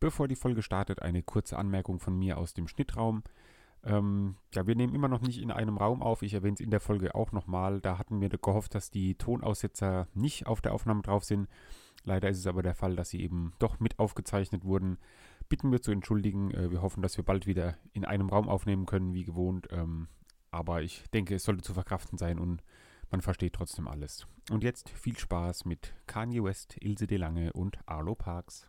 Bevor die Folge startet, eine kurze Anmerkung von mir aus dem Schnittraum. Wir nehmen immer noch nicht in einem Raum auf. Ich erwähne es in der Folge auch nochmal. Da hatten wir gehofft, dass die Tonaussetzer nicht auf der Aufnahme drauf sind. Leider ist es aber der Fall, dass sie eben doch mit aufgezeichnet wurden. Bitten wir zu entschuldigen. Wir hoffen, dass wir bald wieder in einem Raum aufnehmen können, wie gewohnt. Aber ich denke, es sollte zu verkraften sein und man versteht trotzdem alles. Und jetzt viel Spaß mit Kanye West, Ilse de Lange und Arlo Parks.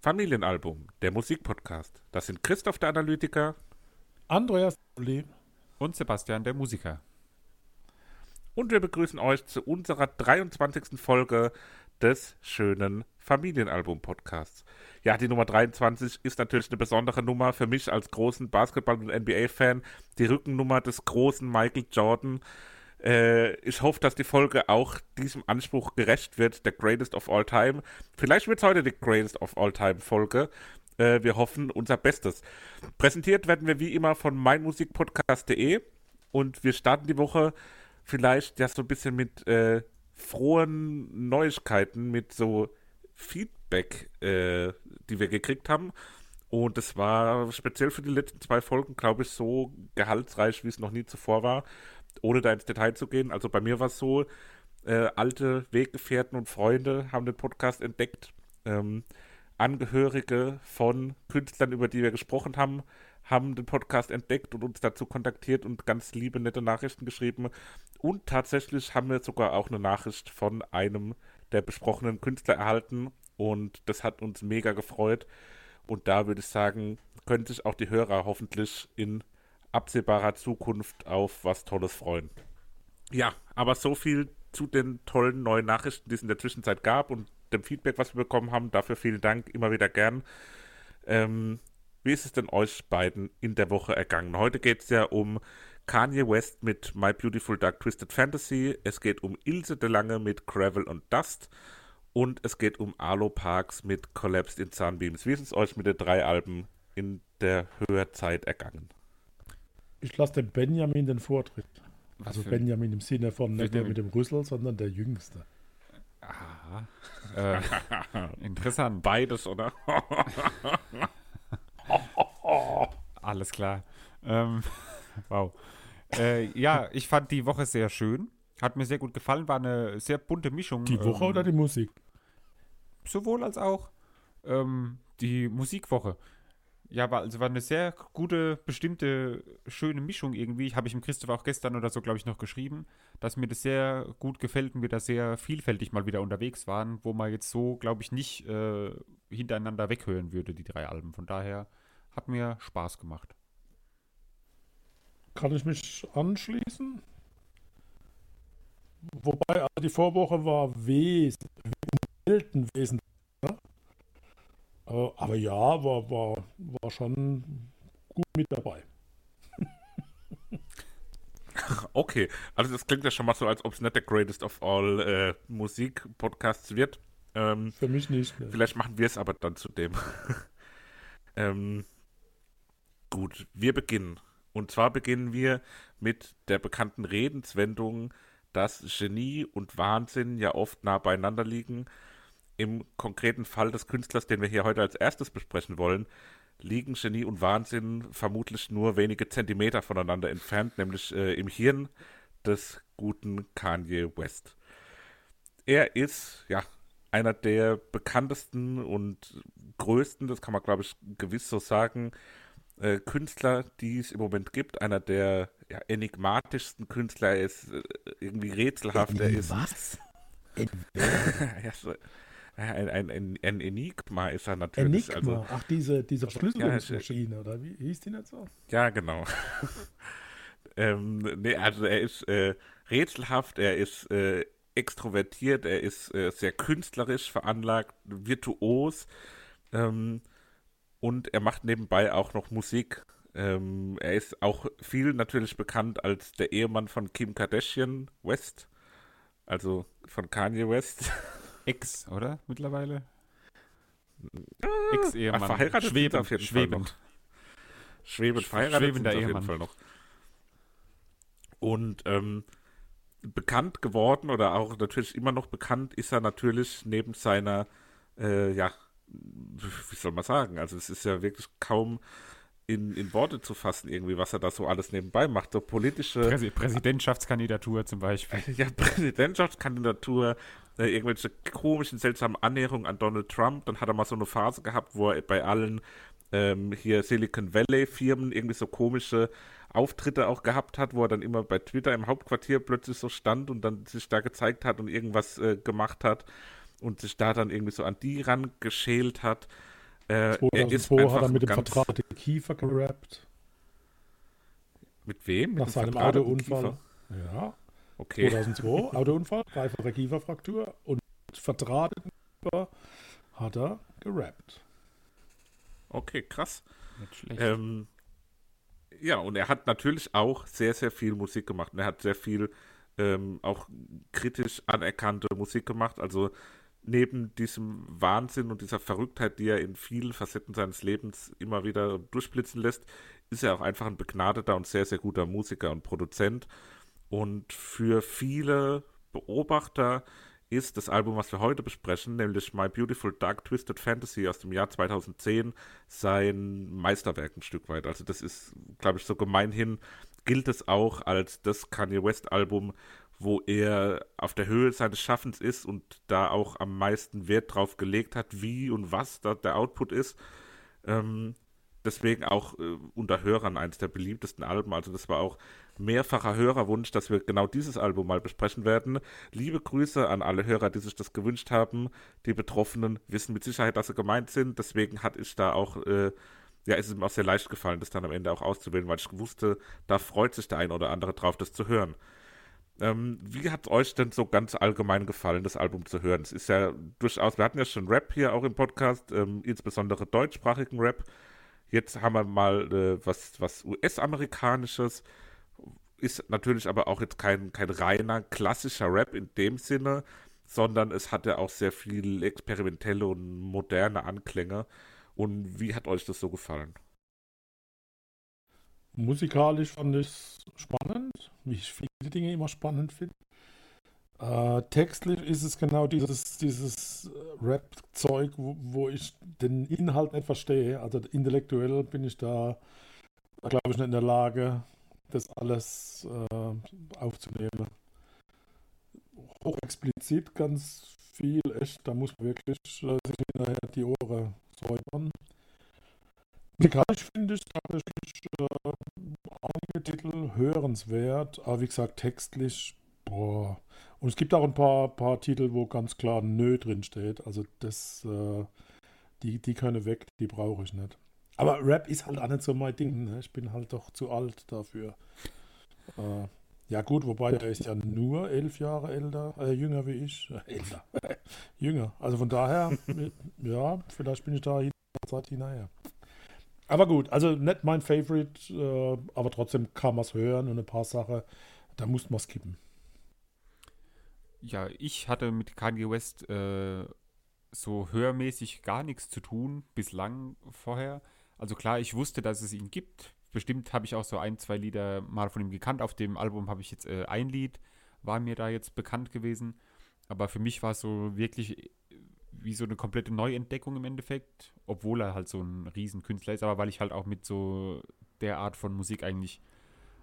Familienalbum, der Musikpodcast. Das sind Christoph, der Analytiker, Andreas und Sebastian, der Musiker. Und wir begrüßen euch zu unserer 23. Folge des schönen Familienalbum-Podcasts. Ja, die Nummer 23 ist natürlich eine besondere Nummer für mich als großen Basketball- und NBA-Fan. Die Rückennummer des großen Michael Jordan. Ich hoffe, dass die Folge auch diesem Anspruch gerecht wird, der Greatest of All Time. Vielleicht wird es heute die Greatest of All Time Folge. Wir hoffen unser Bestes. Präsentiert werden wir wie immer von meinmusikpodcast.de und wir starten die Woche vielleicht ja so ein bisschen mit frohen Neuigkeiten, mit so Feedback, die wir gekriegt haben. Und es war speziell für die letzten 2 Folgen, glaube ich, so gehaltsreich, wie es noch nie zuvor war. Ohne da ins Detail zu gehen, also bei mir war es so, alte Weggefährten und Freunde haben den Podcast entdeckt, Angehörige von Künstlern, über die wir gesprochen haben, haben den Podcast entdeckt und uns dazu kontaktiert und ganz liebe, nette Nachrichten geschrieben und tatsächlich haben wir sogar auch eine Nachricht von einem der besprochenen Künstler erhalten und das hat uns mega gefreut und da würde ich sagen, können sich auch die Hörer hoffentlich in absehbarer Zukunft auf was Tolles freuen. Ja, aber so viel zu den tollen neuen Nachrichten, die es in der Zwischenzeit gab und dem Feedback, was wir bekommen haben. Dafür vielen Dank, immer wieder gern. Wie ist es denn euch beiden in der Woche ergangen? Heute geht es ja um Kanye West mit My Beautiful Dark Twisted Fantasy. Es geht um Ilse de Lange mit Gravel und Dust. Und es geht um Arlo Parks mit Collapsed in Sunbeams. Wie ist es euch mit den 3 Alben in der Hörzeit ergangen? Ich lasse dem Benjamin den Vortritt. Was also Benjamin im Sinne von nicht der mit dem Rüssel, sondern der Jüngste. Aha. Interessant. Beides, oder? Alles klar. Wow. Ich fand die Woche sehr schön. Hat mir sehr gut gefallen. War eine sehr bunte Mischung. Die Woche oder die Musik? Sowohl als auch die Musikwoche. Ja, war eine sehr gute, bestimmte, schöne Mischung irgendwie. Habe ich dem Christoph auch gestern oder so, glaube ich, noch geschrieben, dass mir das sehr gut gefällt und wir da sehr vielfältig mal wieder unterwegs waren, wo man jetzt so, glaube ich, nicht hintereinander weghören würde, die 3 Alben. Von daher hat mir Spaß gemacht. Kann ich mich anschließen? Wobei die Vorwoche war wesentlich. Aber ja, war schon gut mit dabei. Okay, also das klingt ja schon mal so, als ob es nicht der Greatest of All Musik-Podcasts wird. Für mich nicht. Ne? Vielleicht machen wir es aber dann zu dem. Gut, wir beginnen. Und zwar beginnen wir mit der bekannten Redenswendung, dass Genie und Wahnsinn ja oft nah beieinander liegen. Im konkreten Fall des Künstlers, den wir hier heute als erstes besprechen wollen, liegen Genie und Wahnsinn vermutlich nur wenige Zentimeter voneinander entfernt, nämlich im Hirn des guten Kanye West. Er ist ja einer der bekanntesten und größten, das kann man glaube ich gewiss so sagen, Künstler, die es im Moment gibt, einer der enigmatischsten Künstler, er ist irgendwie rätselhaft. Er ist, was? Ja, so ein Enigma ist er natürlich. Enigma, also, ach, diese Schlüsselungsmaschine, ja, oder wie hieß die denn so? Ja, genau. Also er ist rätselhaft, er ist extrovertiert, er ist sehr künstlerisch veranlagt, virtuos, und er macht nebenbei auch noch Musik. Er ist auch viel natürlich bekannt als der Ehemann von Kim Kardashian West, also von Kanye West. Ex, oder? Mittlerweile? Ex-Ehemann. Verheiratet schwebend, auf jeden Fall noch. Schwebend verheiratet sind auf jeden Fall noch. Und bekannt geworden oder auch natürlich immer noch bekannt ist er natürlich neben seiner, wie soll man sagen, also es ist ja wirklich kaum in Worte zu fassen irgendwie, was er da so alles nebenbei macht, so politische... Präsidentschaftskandidatur zum Beispiel. Ja, Präsidentschaftskandidatur, irgendwelche komischen, seltsamen Annäherungen an Donald Trump, dann hat er mal so eine Phase gehabt, wo er bei allen hier Silicon Valley Firmen irgendwie so komische Auftritte auch gehabt hat, wo er dann immer bei Twitter im Hauptquartier plötzlich so stand und dann sich da gezeigt hat und irgendwas gemacht hat und sich da dann irgendwie so an die rangeschält hat. 2002 hat er mit dem Vertrag den Kiefer gerappt. Mit wem? Nach seinem Autounfall. Ja. Okay. 2002, Autounfall, dreifache Kieferfraktur und Vertrag den Kiefer hat er gerappt. Okay, krass. Nicht schlecht. Ja, und er hat natürlich auch sehr, sehr viel Musik gemacht. Und er hat sehr viel auch kritisch anerkannte Musik gemacht. Also neben diesem Wahnsinn und dieser Verrücktheit, die er in vielen Facetten seines Lebens immer wieder durchblitzen lässt, ist er auch einfach ein begnadeter und sehr, sehr guter Musiker und Produzent. Und für viele Beobachter ist das Album, was wir heute besprechen, nämlich My Beautiful Dark Twisted Fantasy aus dem Jahr 2010, sein Meisterwerk ein Stück weit. Also das ist, glaube ich, so gemeinhin gilt es auch als das Kanye West Album, wo er auf der Höhe seines Schaffens ist und da auch am meisten Wert drauf gelegt hat, wie und was da der Output ist. Deswegen auch unter Hörern eines der beliebtesten Alben. Also das war auch mehrfacher Hörerwunsch, dass wir genau dieses Album mal besprechen werden. Liebe Grüße an alle Hörer, die sich das gewünscht haben. Die Betroffenen wissen mit Sicherheit, dass sie gemeint sind. Deswegen hatte ich da auch, es ist mir auch sehr leicht gefallen, das dann am Ende auch auszuwählen, weil ich wusste, da freut sich der ein oder andere drauf, das zu hören. Wie hat es euch denn so ganz allgemein gefallen, das Album zu hören? Es ist ja durchaus, wir hatten ja schon Rap hier auch im Podcast, insbesondere deutschsprachigen Rap. Jetzt haben wir mal was US-amerikanisches, ist natürlich aber auch jetzt kein reiner klassischer Rap in dem Sinne, sondern es hatte auch sehr viel experimentelle und moderne Anklänge. Und wie hat euch das so gefallen? Musikalisch fand ich es spannend, wie ich viele Dinge immer spannend finde. Textlich ist es genau dieses Rap-Zeug, wo ich den Inhalt nicht verstehe. Also intellektuell bin ich da glaube ich, nicht in der Lage, das alles aufzunehmen. Hochexplizit ganz viel, echt, da muss man wirklich sich hinterher die Ohren säubern. Musikalisch finde ich tatsächlich einige Titel hörenswert, aber wie gesagt, textlich. Boah. Und es gibt auch ein paar Titel, wo ganz klar Nö drin steht. Also das, die können weg, die brauche ich nicht. Aber Rap ist halt auch nicht so mein Ding, ne? Ich bin halt doch zu alt dafür. Ja gut, wobei der ist ja nur 11 Jahre jünger wie ich. Älter. Jünger. Also von daher, ja, vielleicht bin ich da Zeit hinterher. Aber gut, also nicht mein Favorite, aber trotzdem kann man es hören und ein paar Sachen, da muss man skippen. Ja, ich hatte mit Kanye West so hörmäßig gar nichts zu tun, bislang vorher. Also klar, ich wusste, dass es ihn gibt. Bestimmt habe ich auch so 1, 2 Lieder mal von ihm gekannt. Auf dem Album habe ich jetzt ein Lied, war mir da jetzt bekannt gewesen. Aber für mich war es so wirklich wie so eine komplette Neuentdeckung im Endeffekt, obwohl er halt so ein Riesenkünstler ist, aber weil ich halt auch mit so der Art von Musik eigentlich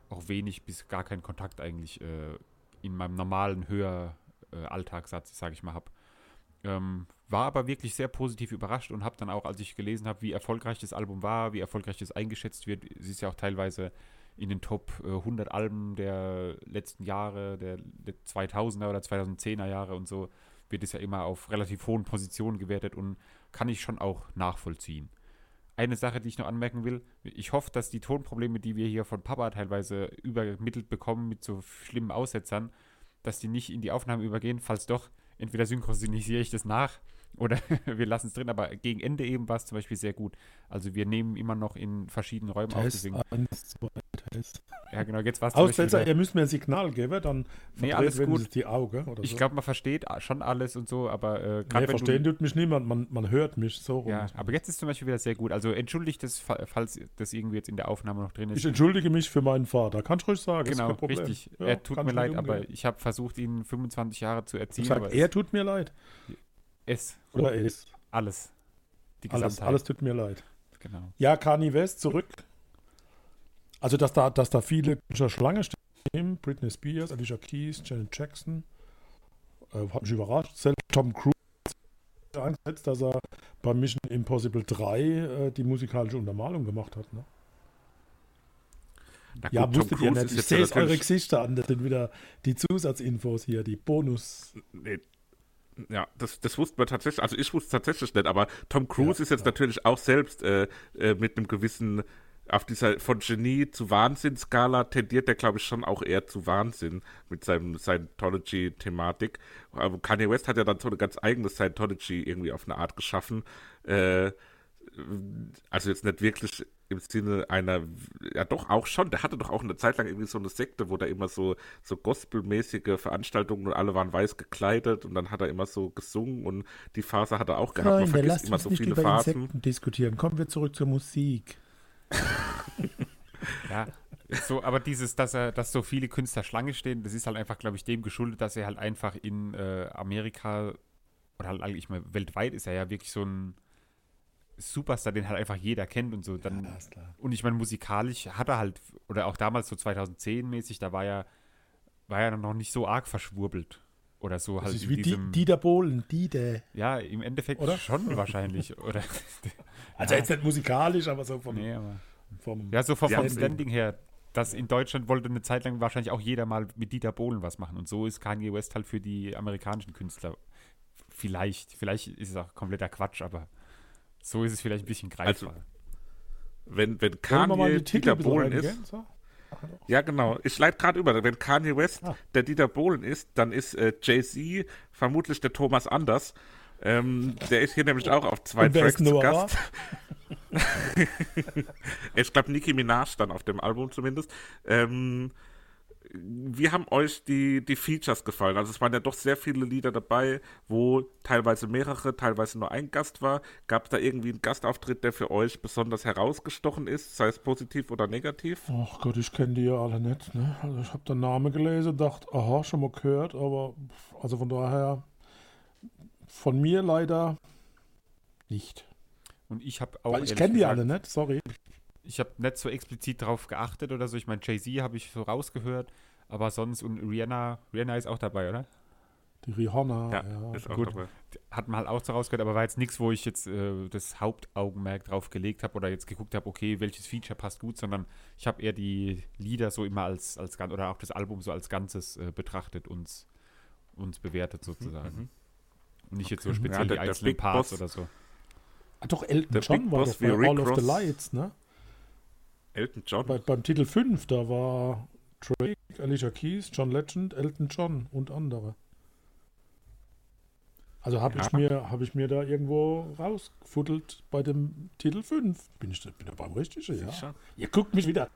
auch wenig bis gar keinen Kontakt eigentlich in meinem normalen Höralltagssatz, sage ich mal, habe. War aber wirklich sehr positiv überrascht und habe dann auch, als ich gelesen habe, wie erfolgreich das Album war, wie erfolgreich das eingeschätzt wird, es ist ja auch teilweise in den Top 100 Alben der letzten Jahre, der 2000er oder 2010er Jahre und so, wird es ja immer auf relativ hohen Positionen gewertet und kann ich schon auch nachvollziehen. Eine Sache, die ich noch anmerken will, ich hoffe, dass die Tonprobleme, die wir hier von Papa teilweise übermittelt bekommen mit so schlimmen Aussetzern, dass die nicht in die Aufnahme übergehen. Falls doch, entweder synchronisiere ich das nach oder wir lassen es drin, aber gegen Ende eben war es zum Beispiel sehr gut. Also wir nehmen immer noch in verschiedenen Räumen auf. Deswegen. Ja, genau, jetzt war es Aussetzer, ihr müsst mir ein Signal geben, dann verdreht wenigstens die Augen. Oder ich so. Glaube, man versteht schon alles und so, aber gerade verstehen tut mich niemand, man hört mich so rum. Ja, aber jetzt ist zum Beispiel wieder sehr gut. Also entschuldigt das, falls das irgendwie jetzt in der Aufnahme noch drin ist. Ich entschuldige mich für meinen Vater, kannst du ruhig sagen. Genau, ist kein Problem. Richtig. Ja, er tut mir leid, umgehen. Aber ich habe versucht, ihn 25 Jahre zu erziehen. Ich sag, er tut mir leid. Es. Oder es. Alles. Die Gesamtheit. Alles tut mir leid. Genau. Ja, Kanye West, zurück. Also, dass da viele Künstler Schlange stehen, Britney Spears, Alicia Keys, Janet Jackson, hat mich überrascht. Selbst Tom Cruise hat eingesetzt, dass er bei Mission Impossible 3 die musikalische Untermalung gemacht hat. Ne? Gut, ja, wusstet ihr nicht. Ich sehe es eure Gesichter an. Das sind wieder die Zusatzinfos hier, die Bonus. Nee. Ja, das wussten wir tatsächlich, also ich wusste es tatsächlich nicht, aber Tom Cruise ist jetzt natürlich auch selbst mit einem gewissen, auf dieser von Genie zu Wahnsinn-Skala tendiert er, glaube ich, schon auch eher zu Wahnsinn mit seinem Scientology-Thematik. Kanye West hat ja dann so eine ganz eigene Scientology irgendwie auf eine Art geschaffen, also jetzt nicht wirklich im Sinne einer, ja doch auch schon, der hatte doch auch eine Zeit lang irgendwie so eine Sekte, wo da immer so gospelmäßige Veranstaltungen und alle waren weiß gekleidet und dann hat er immer so gesungen und die Phase hat er auch gehabt. Man vergisst immer so viele Phasen. Freunde, lasst uns nicht über Insekten diskutieren. Kommen wir zurück zur Musik. Ja, so, aber dieses, dass so viele Künstler Schlange stehen, das ist halt einfach, glaube ich, dem geschuldet, dass er halt einfach in Amerika oder halt eigentlich mal weltweit ist er ja wirklich so ein Superstar, den halt einfach jeder kennt und so. Dann, ja, und ich meine, musikalisch hat er halt, oder auch damals so 2010-mäßig, da war er noch nicht so arg verschwurbelt. Oder so das halt ist wie Dieter Bohlen, Dieter. Ja, im Endeffekt oder? Schon wahrscheinlich. Oder, also ja. Jetzt nicht musikalisch, aber so vom... Nee, aber vom Standing her. Das in Deutschland wollte eine Zeit lang wahrscheinlich auch jeder mal mit Dieter Bohlen was machen. Und so ist Kanye West halt für die amerikanischen Künstler. Vielleicht ist es auch kompletter Quatsch, aber... So ist es vielleicht ein bisschen greifbar. Also, wenn Kanye Dieter Bohlen ist... So? Ja, genau. Ich leite gerade über. Wenn Kanye West der Dieter Bohlen ist, dann ist Jay-Z vermutlich der Thomas Anders. Der ist hier nämlich auch auf 2 Tracks zu Gast. Ich glaube, Nicki Minaj dann auf dem Album zumindest. Wie haben euch die Features gefallen? Also es waren ja doch sehr viele Lieder dabei, wo teilweise mehrere, teilweise nur ein Gast war. Gab es da irgendwie einen Gastauftritt, der für euch besonders herausgestochen ist, sei es positiv oder negativ? Ach Gott, ich kenne die ja alle nicht. Ne? Also ich habe den Namen gelesen, dachte, aha, schon mal gehört, aber also von daher von mir leider nicht. Und ich habe auch. Weil ich kenne die alle nicht, sorry. Ich habe nicht so explizit drauf geachtet oder so. Ich meine, Jay-Z habe ich so rausgehört, aber sonst und Rihanna ist auch dabei, oder? Die Rihanna, ja. Ist auch gut, dabei. Hat man halt auch so rausgehört, aber war jetzt nichts, wo ich jetzt das Hauptaugenmerk drauf gelegt habe oder jetzt geguckt habe, okay, welches Feature passt gut, sondern ich habe eher die Lieder so immer als oder auch das Album so als Ganzes betrachtet und uns bewertet sozusagen. Mhm. Und nicht jetzt so speziell die einzelnen Parts Boss. Oder so. Ah, doch, Elton John war doch bei All of the Lights, ne? Elton John. Beim Titel 5, da war Drake, Alicia Keys, John Legend, Elton John und andere. Also hab ich mir da irgendwo rausgefuddelt bei dem Titel 5. Bin ich beim Richtigen, ja. Sicher? Ihr guckt mich wieder.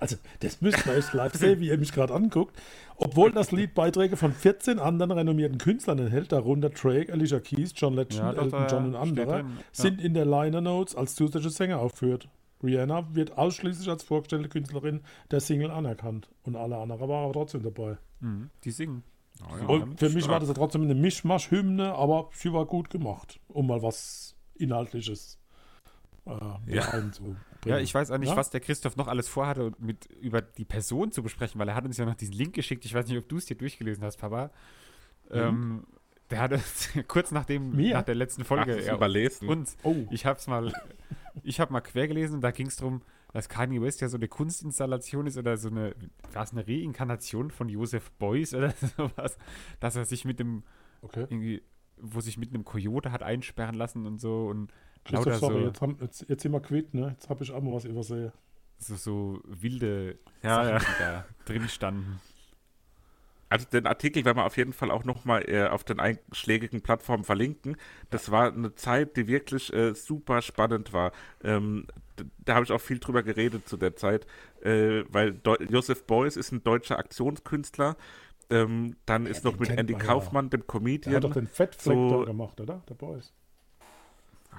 Also das müsst ihr euch live sehen, wie ihr mich gerade anguckt. Obwohl das Lied Beiträge von 14 anderen renommierten Künstlern enthält, darunter Drake, Alicia Keys, John Legend, Elton John und andere, sind in der Liner Notes als zusätzliche Sänger aufgeführt. Rihanna wird ausschließlich als vorgestellte Künstlerin der Single anerkannt. Und alle anderen waren aber trotzdem dabei. Mhm. Die singen. Oh, ja. Und für mich war das ja trotzdem eine Mischmasch-Hymne, aber sie war gut gemacht, um mal was Inhaltliches einzubringen. Ja, ich weiß auch nicht, was der Christoph noch alles vorhatte, über die Person zu besprechen, weil er hat uns ja noch diesen Link geschickt. Ich weiß nicht, ob du es dir durchgelesen hast, Papa. Der hat es kurz nach der letzten Folge überlesen. Ich habe mal quer gelesen und da ging es darum, dass Kanye West ja so eine Kunstinstallation ist oder so eine, war es eine Reinkarnation von Joseph Beuys oder sowas, dass er sich mit dem, irgendwie, wo sich mit einem Coyote hat einsperren lassen und so und lauter so. Jetzt sind wir quitt, ne? Jetzt habe ich auch mal was übersehen. So wilde Sachen, die da drin standen. Also den Artikel werden wir auf jeden Fall auch nochmal auf den einschlägigen Plattformen verlinken. Das war eine Zeit, die wirklich super spannend war. Da habe ich auch viel drüber geredet zu der Zeit, weil Joseph Beuys ist ein deutscher Aktionskünstler. Dann ist noch mit Andy Kaufmann, dem Comedian. Der hat doch den Fettfleck da gemacht, oder? Der Beuys.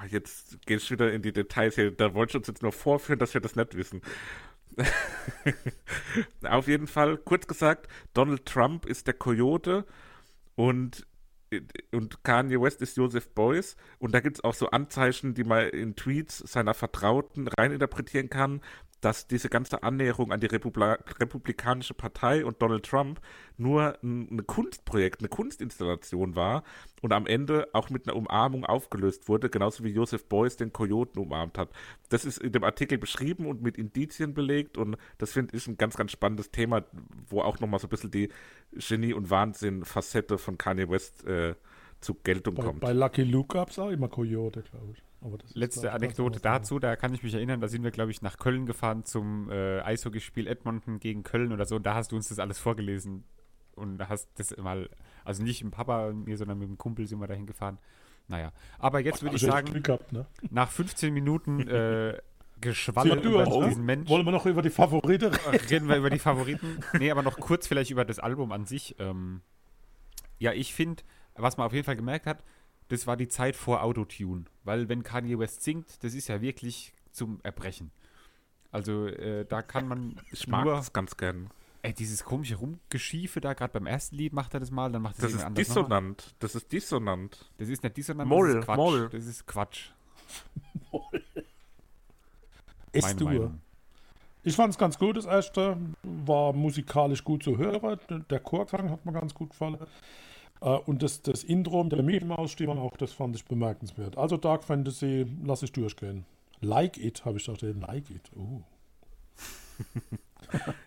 Jetzt gehe ich wieder in die Details hier. Da wollte ich uns jetzt noch vorführen, dass wir das nicht wissen. Auf jeden Fall, kurz gesagt, Donald Trump ist der Coyote und Kanye West ist Joseph Beuys. Und da gibt es auch so Anzeichen, die man in Tweets seiner Vertrauten reininterpretieren kann, dass diese ganze Annäherung an die Republikanische Partei und Donald Trump nur ein Kunstprojekt, eine Kunstinstallation war und am Ende auch mit einer Umarmung aufgelöst wurde, genauso wie Joseph Beuys den Kojoten umarmt hat. Das ist in dem Artikel beschrieben und mit Indizien belegt und das finde ich ein ganz, ganz spannendes Thema, wo auch nochmal so ein bisschen die Genie- und Wahnsinn-Facette von Kanye West zur Geltung kommt. Bei Lucky Luke gab es auch immer Kojote, glaube ich. Aber das letzte Anekdote dazu, da kann ich mich erinnern, da sind wir, glaube ich, nach Köln gefahren zum Eishockeyspiel Edmonton gegen Köln oder so und da hast du uns das alles vorgelesen und da hast das mal, also nicht mit Papa und mir, sondern mit dem Kumpel sind wir dahin gefahren. Naja, aber jetzt würde ich sagen, gehabt, ne? Nach 15 Minuten Geschwalle über diesen Mensch. Wollen wir noch über die Favoriten reden? Reden wir über die Favoriten? Nee, aber noch kurz vielleicht über das Album an sich. Ja, ich finde, was man auf jeden Fall gemerkt hat, das war die Zeit vor Autotune, weil wenn Kanye West singt, das ist ja wirklich zum Erbrechen. Also da kann man ich mag nur, das ganz gern. Ey, dieses komische Rumgeschiefe da, gerade beim ersten Lied macht er das mal, dann macht er das irgendwie anders nochmal. Das ist dissonant. Das ist nicht dissonant, das ist Quatsch. Moll. Das ist Quatsch. Moll. Ich fand es ganz gut, das erste. War musikalisch gut zu hören. Der Chorklang hat mir ganz gut gefallen. Und das Intro mit der Mickey-Maus-Stimme, auch das fand ich bemerkenswert. Also Dark Fantasy lasse ich durchgehen. Like It habe ich gedacht, Like It.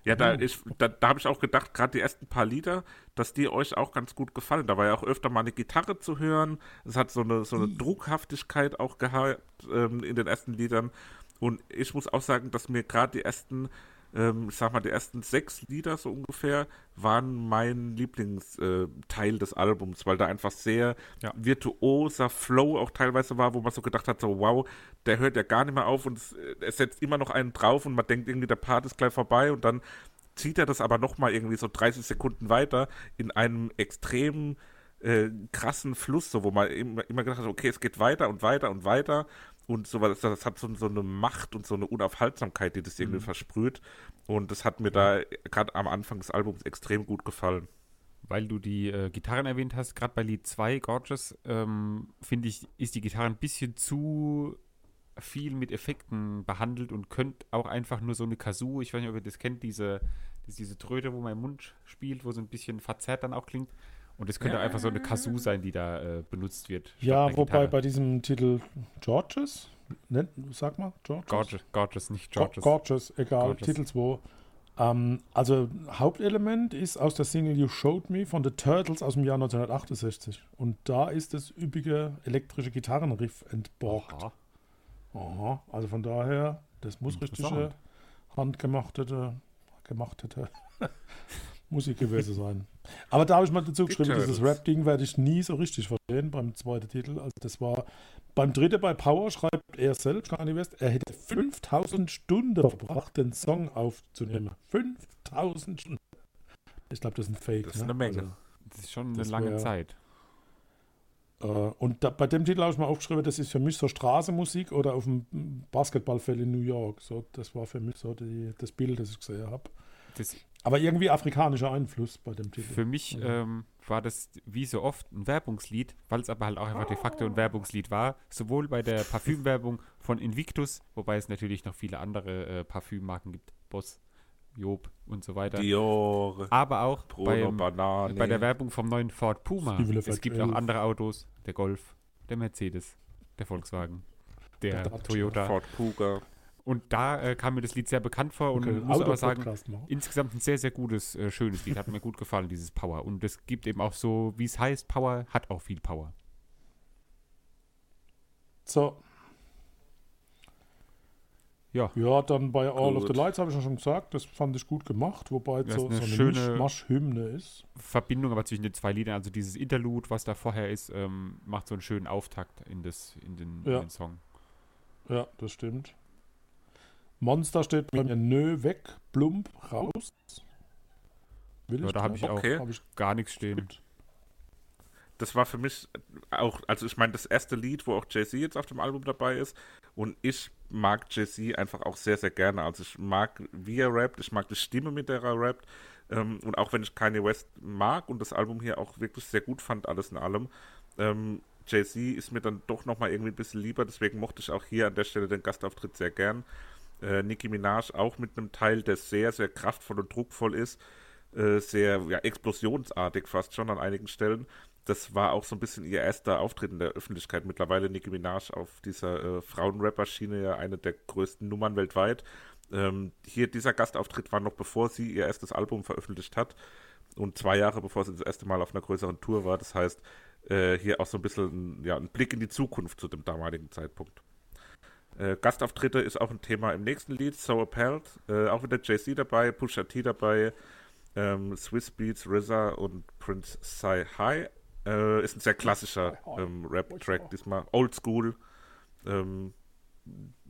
Ja, da habe ich auch gedacht, gerade die ersten paar Lieder, dass die euch auch ganz gut gefallen. Da war ja auch öfter mal eine Gitarre zu hören. Es hat so eine Druckhaftigkeit auch gehabt in den ersten Liedern. Und ich muss auch sagen, dass mir gerade die ersten 6 Lieder so ungefähr waren mein Lieblingsteil des Albums, weil da einfach sehr virtuoser Flow auch teilweise war, wo man so gedacht hat, so wow, der hört ja gar nicht mehr auf und es setzt immer noch einen drauf und man denkt irgendwie, der Part ist gleich vorbei und dann zieht er das aber nochmal irgendwie so 30 Sekunden weiter in einem extremen krassen Fluss, so wo man immer gedacht hat, okay, es geht weiter und weiter und weiter. Und sowas, das hat so eine Macht und so eine Unaufhaltsamkeit, die das irgendwie versprüht. Und das hat mir da gerade am Anfang des Albums extrem gut gefallen. Weil du die Gitarren erwähnt hast, gerade bei Lied 2, Gorgeous, finde ich, ist die Gitarre ein bisschen zu viel mit Effekten behandelt und könnte auch einfach nur so eine Kazoo, ich weiß nicht, ob ihr das kennt, diese Tröte, wo man im Mund spielt, wo so ein bisschen verzerrt dann auch klingt. Und es könnte einfach so eine Kazoo sein, die da benutzt wird. Ja, wobei bei diesem Titel Gorgeous, sag mal, Gorgeous. Gorgeous, nicht Gorgeous. Gorgeous, egal, Gorgeous. Titel 2. Also Hauptelement ist aus der Single You Showed Me von The Turtles aus dem Jahr 1968. Und da ist das üppige elektrische Gitarrenriff entborgt. Aha. Also von daher, das muss richtige handgemachte Musik gewesen sein. Aber da habe ich mal dazu geschrieben, dieses Rap-Ding werde ich nie so richtig verstehen beim zweiten Titel. Also das war beim dritten bei Power schreibt er selbst, Kanye West, er hätte 5000 Stunden verbracht, den Song aufzunehmen. 5000 Stunden. Ich glaube, das ist ein Fake. Das ist eine Menge. Also, das ist schon eine lange Zeit. Und bei dem Titel habe ich mal aufgeschrieben, das ist für mich so Straßenmusik oder auf dem Basketballfeld in New York. So, das war für mich so das Bild, das ich gesehen habe. Aber irgendwie afrikanischer Einfluss bei dem Titel. Für mich war das wie so oft ein Werbungslied, weil es aber halt auch einfach de facto ein Werbungslied war. Sowohl bei der Parfümwerbung von Invictus, wobei es natürlich noch viele andere Parfümmarken gibt. Boss, Job und so weiter. Dior. Aber auch bei der Werbung vom neuen Ford Puma. Es gibt auch andere Autos. Der Golf, der Mercedes, der Volkswagen, der Toyota. Ford Kuga. Und da kam mir das Lied sehr bekannt vor und muss aber sagen, insgesamt ein sehr, sehr gutes, schönes Lied. Hat mir gut gefallen, dieses Power. Und es gibt eben auch so, wie es heißt, Power hat auch viel Power. So. Ja. Ja, dann bei All of the Lights habe ich ja schon gesagt, das fand ich gut gemacht, wobei es so eine schöne Mischmasch-Hymne ist. Verbindung aber zwischen den zwei Liedern, also dieses Interlude, was da vorher ist, macht so einen schönen Auftakt in den Song. Ja, das stimmt. Monster steht bei mir nö, weg, plump, raus. Da habe ich auch gar nichts stehen. Das war für mich auch, also ich meine, das erste Lied, wo auch Jay-Z jetzt auf dem Album dabei ist. Und ich mag Jay-Z einfach auch sehr, sehr gerne. Also ich mag, wie er rappt, ich mag die Stimme, mit der er rappt. Und auch wenn ich Kanye West mag und das Album hier auch wirklich sehr gut fand, alles in allem, Jay-Z ist mir dann doch nochmal irgendwie ein bisschen lieber. Deswegen mochte ich auch hier an der Stelle den Gastauftritt sehr gern. Nicki Minaj auch mit einem Teil, der sehr, sehr kraftvoll und druckvoll ist. Sehr explosionsartig fast schon an einigen Stellen. Das war auch so ein bisschen ihr erster Auftritt in der Öffentlichkeit. Mittlerweile Nicki Minaj auf dieser Frauen-Rapper-Schiene ja eine der größten Nummern weltweit. Hier dieser Gastauftritt war noch bevor sie ihr erstes Album veröffentlicht hat und 2 Jahre bevor sie das erste Mal auf einer größeren Tour war. Das heißt, hier auch so ein bisschen ein Blick in die Zukunft zu dem damaligen Zeitpunkt. Gastauftritte ist auch ein Thema im nächsten Lied, So Appalled, auch wieder Jay-Z dabei, Pusha T dabei, Swiss Beats, RZA und Prince Psy High. Ist ein sehr klassischer Rap-Track diesmal, oldschool,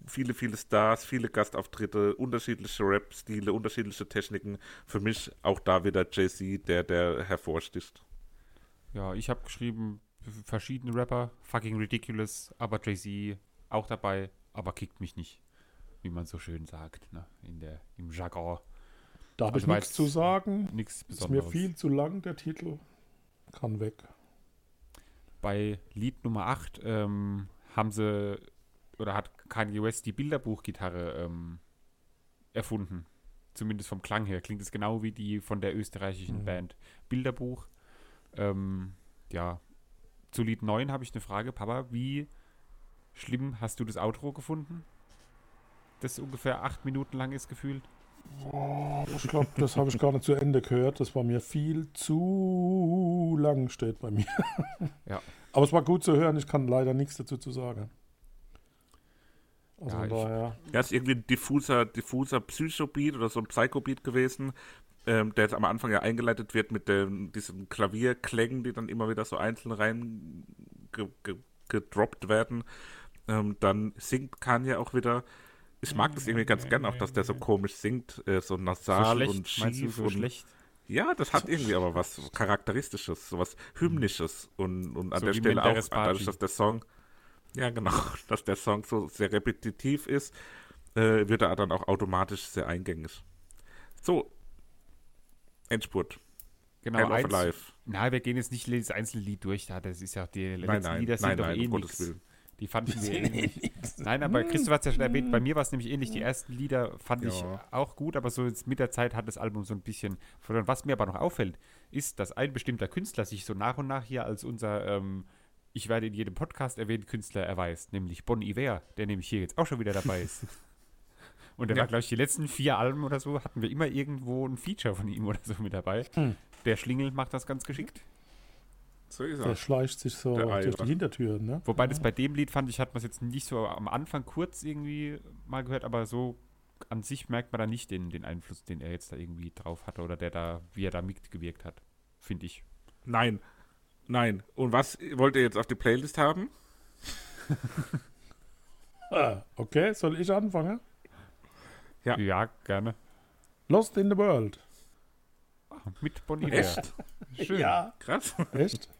viele, viele Stars, viele Gastauftritte, unterschiedliche Rap-Stile, unterschiedliche Techniken. Für mich auch da wieder Jay-Z, der hervorsticht. Ja, ich habe geschrieben, verschiedene Rapper, fucking ridiculous, aber Jay-Z auch dabei, aber kickt mich nicht, wie man so schön sagt, ne? Im Jargon. Da habe ich nichts zu sagen, nichts Besonderes. Ist mir viel zu lang, der Titel, kann weg. Bei Lied Nummer 8 hat Kanye West die Bilderbuchgitarre erfunden. Zumindest vom Klang her klingt es genau wie die von der österreichischen Band Bilderbuch. Zu Lied 9 habe ich eine Frage, Papa, wie schlimm hast du das Outro gefunden? Das ungefähr 8 Minuten lang ist gefühlt. Oh, ich glaube, das habe ich gar nicht zu Ende gehört. Das war mir viel zu lang, steht bei mir. Ja. Aber es war gut zu hören. Ich kann leider nichts dazu zu sagen. Also das ist irgendwie ein diffuser Psychobeat oder so ein Psychobeat gewesen, der jetzt am Anfang ja eingeleitet wird mit diesen Klavierklängen, die dann immer wieder so einzeln rein gedroppt werden. Dann singt Kanye auch wieder. Ich mag das irgendwie ganz gern auch, dass der so komisch singt, so nasal so und schief. Meinst du, so und schlecht? Ja, das hat so irgendwie aber was Charakteristisches, sowas Hymnisches und an so der Stelle auch, dadurch, dass der Song, so sehr repetitiv ist, wird er dann auch automatisch sehr eingängig. So, Endspurt. Genau, wir gehen jetzt nicht jedes einzelne Lied durch, das ist ja die letzten Lieder sind doch eh nichts. Die fanden wir ähnlich. Nein, aber Christoph hat es ja schon erwähnt, bei mir war es nämlich ähnlich. Die ersten Lieder fand ich auch gut, aber so jetzt mit der Zeit hat das Album so ein bisschen verloren. Was mir aber noch auffällt, ist, dass ein bestimmter Künstler sich so nach und nach hier als unser, ich werde in jedem Podcast erwähnt, Künstler erweist, nämlich Bon Iver, der nämlich hier jetzt auch schon wieder dabei ist. Und der war, glaube ich, die letzten 4 Alben oder so, hatten wir immer irgendwo ein Feature von ihm oder so mit dabei. Der Schlingel macht das ganz geschickt. So ist er. Der schleicht sich so durch die Hintertüren, ne? Wobei das bei dem Lied, fand ich, hat man es jetzt nicht so am Anfang kurz irgendwie mal gehört, aber so an sich merkt man da nicht den Einfluss, den er jetzt da irgendwie drauf hatte oder wie er da mitgewirkt hat, finde ich. Nein. Und was wollt ihr jetzt auf die Playlist haben? Okay, soll ich anfangen? Ja, gerne. Lost in the World. Mit Bon Iver. Echt? Schön. Ja. Krass. Echt?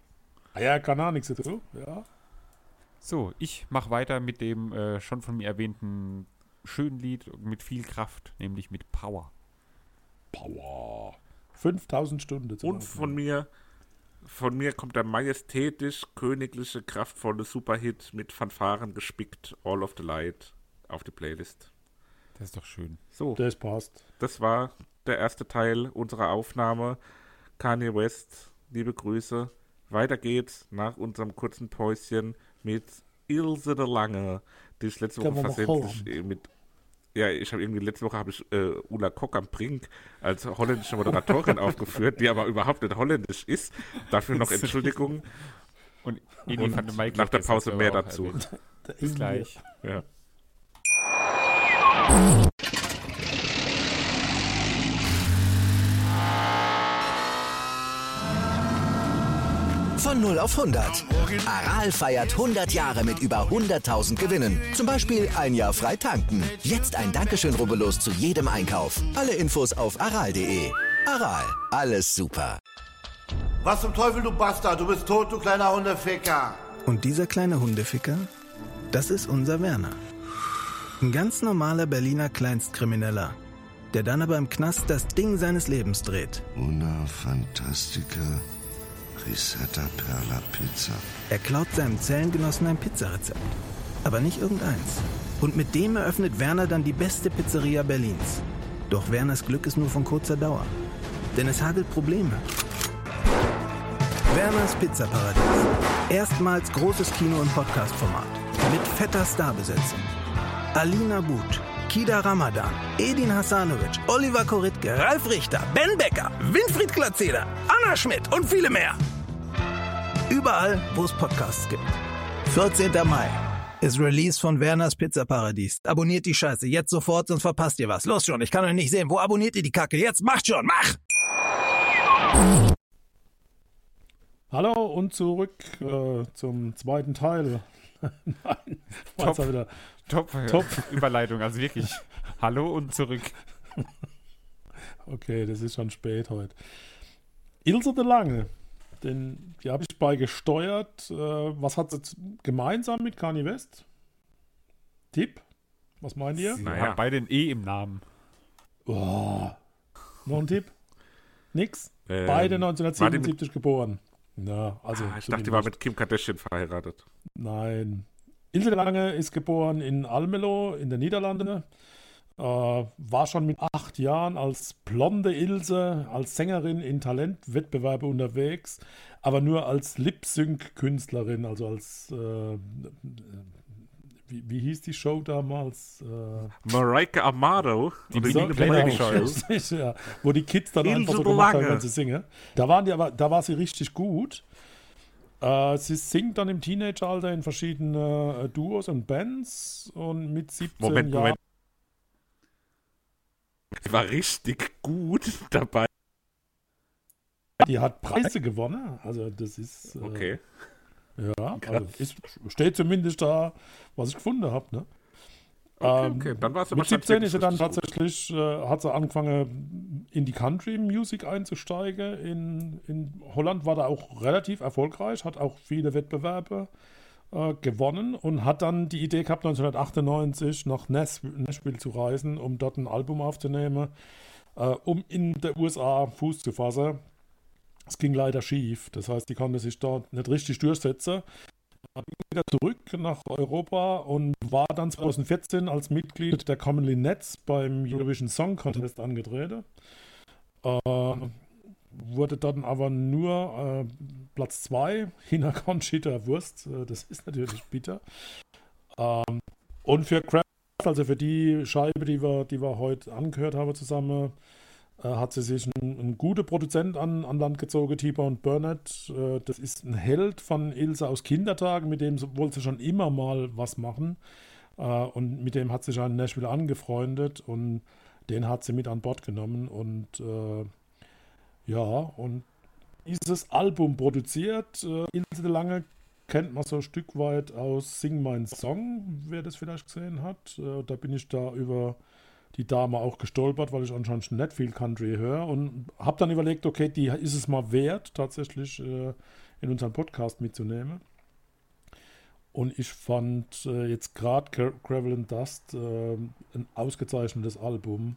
Ja, kann auch nichts dazu. Ja. So, ich mache weiter mit dem schon von mir erwähnten schönen Lied mit viel Kraft, nämlich mit Power. 5000 Stunden. Und von mir kommt der majestätisch königliche, kraftvolle Superhit mit Fanfaren gespickt, All of the Light, auf die Playlist. Das ist doch schön. So. Das passt. Das war der erste Teil unserer Aufnahme. Kanye West, liebe Grüße. Weiter geht's nach unserem kurzen Päuschen mit Ilse de Lange, die ich letzte Woche versehentlich mit Ja, ich habe irgendwie letzte Woche Ulla Kock am Brink als holländische Moderatorin aufgeführt, die aber überhaupt nicht holländisch ist. Dafür noch Entschuldigung. Und nach der Pause mehr dazu. Bis gleich. Ja. Von 0 auf 100. Aral feiert 100 Jahre mit über 100.000 Gewinnen. Zum Beispiel ein Jahr frei tanken. Jetzt ein Dankeschön, rubbellos zu jedem Einkauf. Alle Infos auf aral.de. Aral, alles super. Was zum Teufel, du Bastard? Du bist tot, du kleiner Hundeficker. Und dieser kleine Hundeficker, das ist unser Werner. Ein ganz normaler Berliner Kleinstkrimineller, der dann aber im Knast das Ding seines Lebens dreht. Una Fantastica. Risetta Perla Pizza. Er klaut seinem Zellengenossen ein Pizzarezept. Aber nicht irgendeins. Und mit dem eröffnet Werner dann die beste Pizzeria Berlins. Doch Werners Glück ist nur von kurzer Dauer. Denn es hagelt Probleme. Werners Pizzaparadies. Erstmals großes Kino- und Podcast-Format. Mit fetter Starbesetzung. Alina But, Kida Ramadan, Edin Hasanovic, Oliver Koritke, Ralf Richter, Ben Becker, Winfried Glatzeder, Anna Schmidt und viele mehr. Überall, wo es Podcasts gibt. 14. Mai ist Release von Werners Pizzaparadies. Abonniert die Scheiße jetzt sofort, sonst verpasst ihr was. Los schon, ich kann euch nicht sehen. Wo abonniert ihr die Kacke? Jetzt macht schon, mach! Hallo und zurück zum zweiten Teil. Nein, Top Überleitung, also wirklich. Hallo und zurück. Okay, das ist schon spät heute. Ilse de Lange, die habe ich bei gesteuert. Was hat sie gemeinsam mit Kanye West? Tipp? Was meint ihr? Naja, beide ein E im Namen. Oh. Noch ein Tipp? Nix? Beide 1977 geboren. Na, also ich dachte, die war mit Kim Kardashian verheiratet. Nein. Ilse de Lange ist geboren in Almelo in den Niederlanden. War schon mit 8 Jahren als blonde Ilse, als Sängerin in Talentwettbewerbe unterwegs, aber nur als Lip-Sync-Künstlerin, also als wie hieß die Show damals? Marijke Amaro. Die Show. Ja, wo die Kids dann Ilse einfach so gemacht haben, wenn sie singen. Da war sie richtig gut. Sie singt dann im Teenageralter in verschiedenen Duos und Bands und mit 17 Jahren. Sie war richtig gut dabei. Die hat Preise gewonnen. Also das ist... okay. Ja, also steht zumindest da, was ich gefunden habe. Ne? Okay. Dann war's mit 17 ist sie dann tatsächlich, hat sie angefangen, in die Country-Music einzusteigen. In Holland war da auch relativ erfolgreich, hat auch viele Wettbewerbe gewonnen und hat dann die Idee gehabt, 1998 nach Nashville zu reisen, um dort ein Album aufzunehmen, um in der USA Fuß zu fassen. Es ging leider schief, das heißt, die konnte sich dort nicht richtig durchsetzen. Dann ging wieder zurück nach Europa und war dann 2014 als Mitglied der Commonly Nets beim Eurovision Song Contest angetreten. Wurde dann aber nur Platz 2 hinter Conchita Wurst, das ist natürlich bitter. Und für Gravel, also für die Scheibe, die wir heute angehört haben zusammen, hat sie sich einen guten Produzent an Land gezogen, Tiber und Burnett. Das ist ein Held von Ilse aus Kindertagen, mit dem wollte sie schon immer mal was machen. Und mit dem hat sich ein Nashville angefreundet und den hat sie mit an Bord genommen. Und und dieses Album produziert. Ilse de Lange kennt man so ein Stück weit aus Sing mein Song, wer das vielleicht gesehen hat. Da bin ich da über... die Dame auch gestolpert, weil ich anscheinend nicht viel Country höre und habe dann überlegt, okay, die ist es mal wert, tatsächlich in unseren Podcast mitzunehmen. Und ich fand jetzt gerade Gravel and Dust ein ausgezeichnetes Album,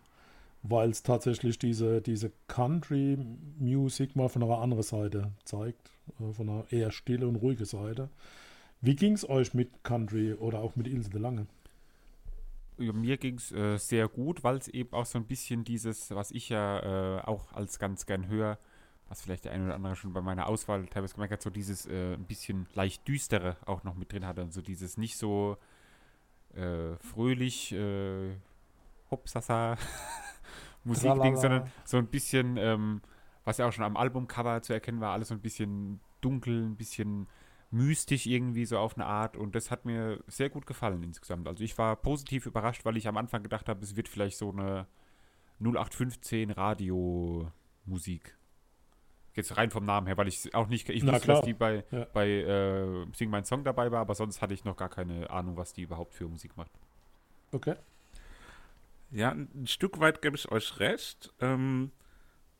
weil es tatsächlich diese Country-Musik mal von einer anderen Seite zeigt, von einer eher stille und ruhige Seite. Wie ging es euch mit Country oder auch mit Ilse de Lange? Mir ging es sehr gut, weil es eben auch so ein bisschen dieses, was ich ja auch als ganz gern höre, was vielleicht der eine oder andere schon bei meiner Auswahl teilweise gemerkt hat, so dieses ein bisschen leicht düstere auch noch mit drin hatte. Also dieses nicht so fröhlich Hopsasa Musikding, sondern so ein bisschen, was ja auch schon am Albumcover zu erkennen war, alles so ein bisschen dunkel, ein bisschen mystisch irgendwie so auf eine Art, und das hat mir sehr gut gefallen insgesamt. Also ich war positiv überrascht, weil ich am Anfang gedacht habe, es wird vielleicht so eine 0815 Radiomusik. Jetzt rein vom Namen her, weil ich auch nicht, ich wusste, dass die bei Sing mein Song dabei war, aber sonst hatte ich noch gar keine Ahnung, was die überhaupt für Musik macht. Okay. Ja, ein Stück weit gebe ich euch recht.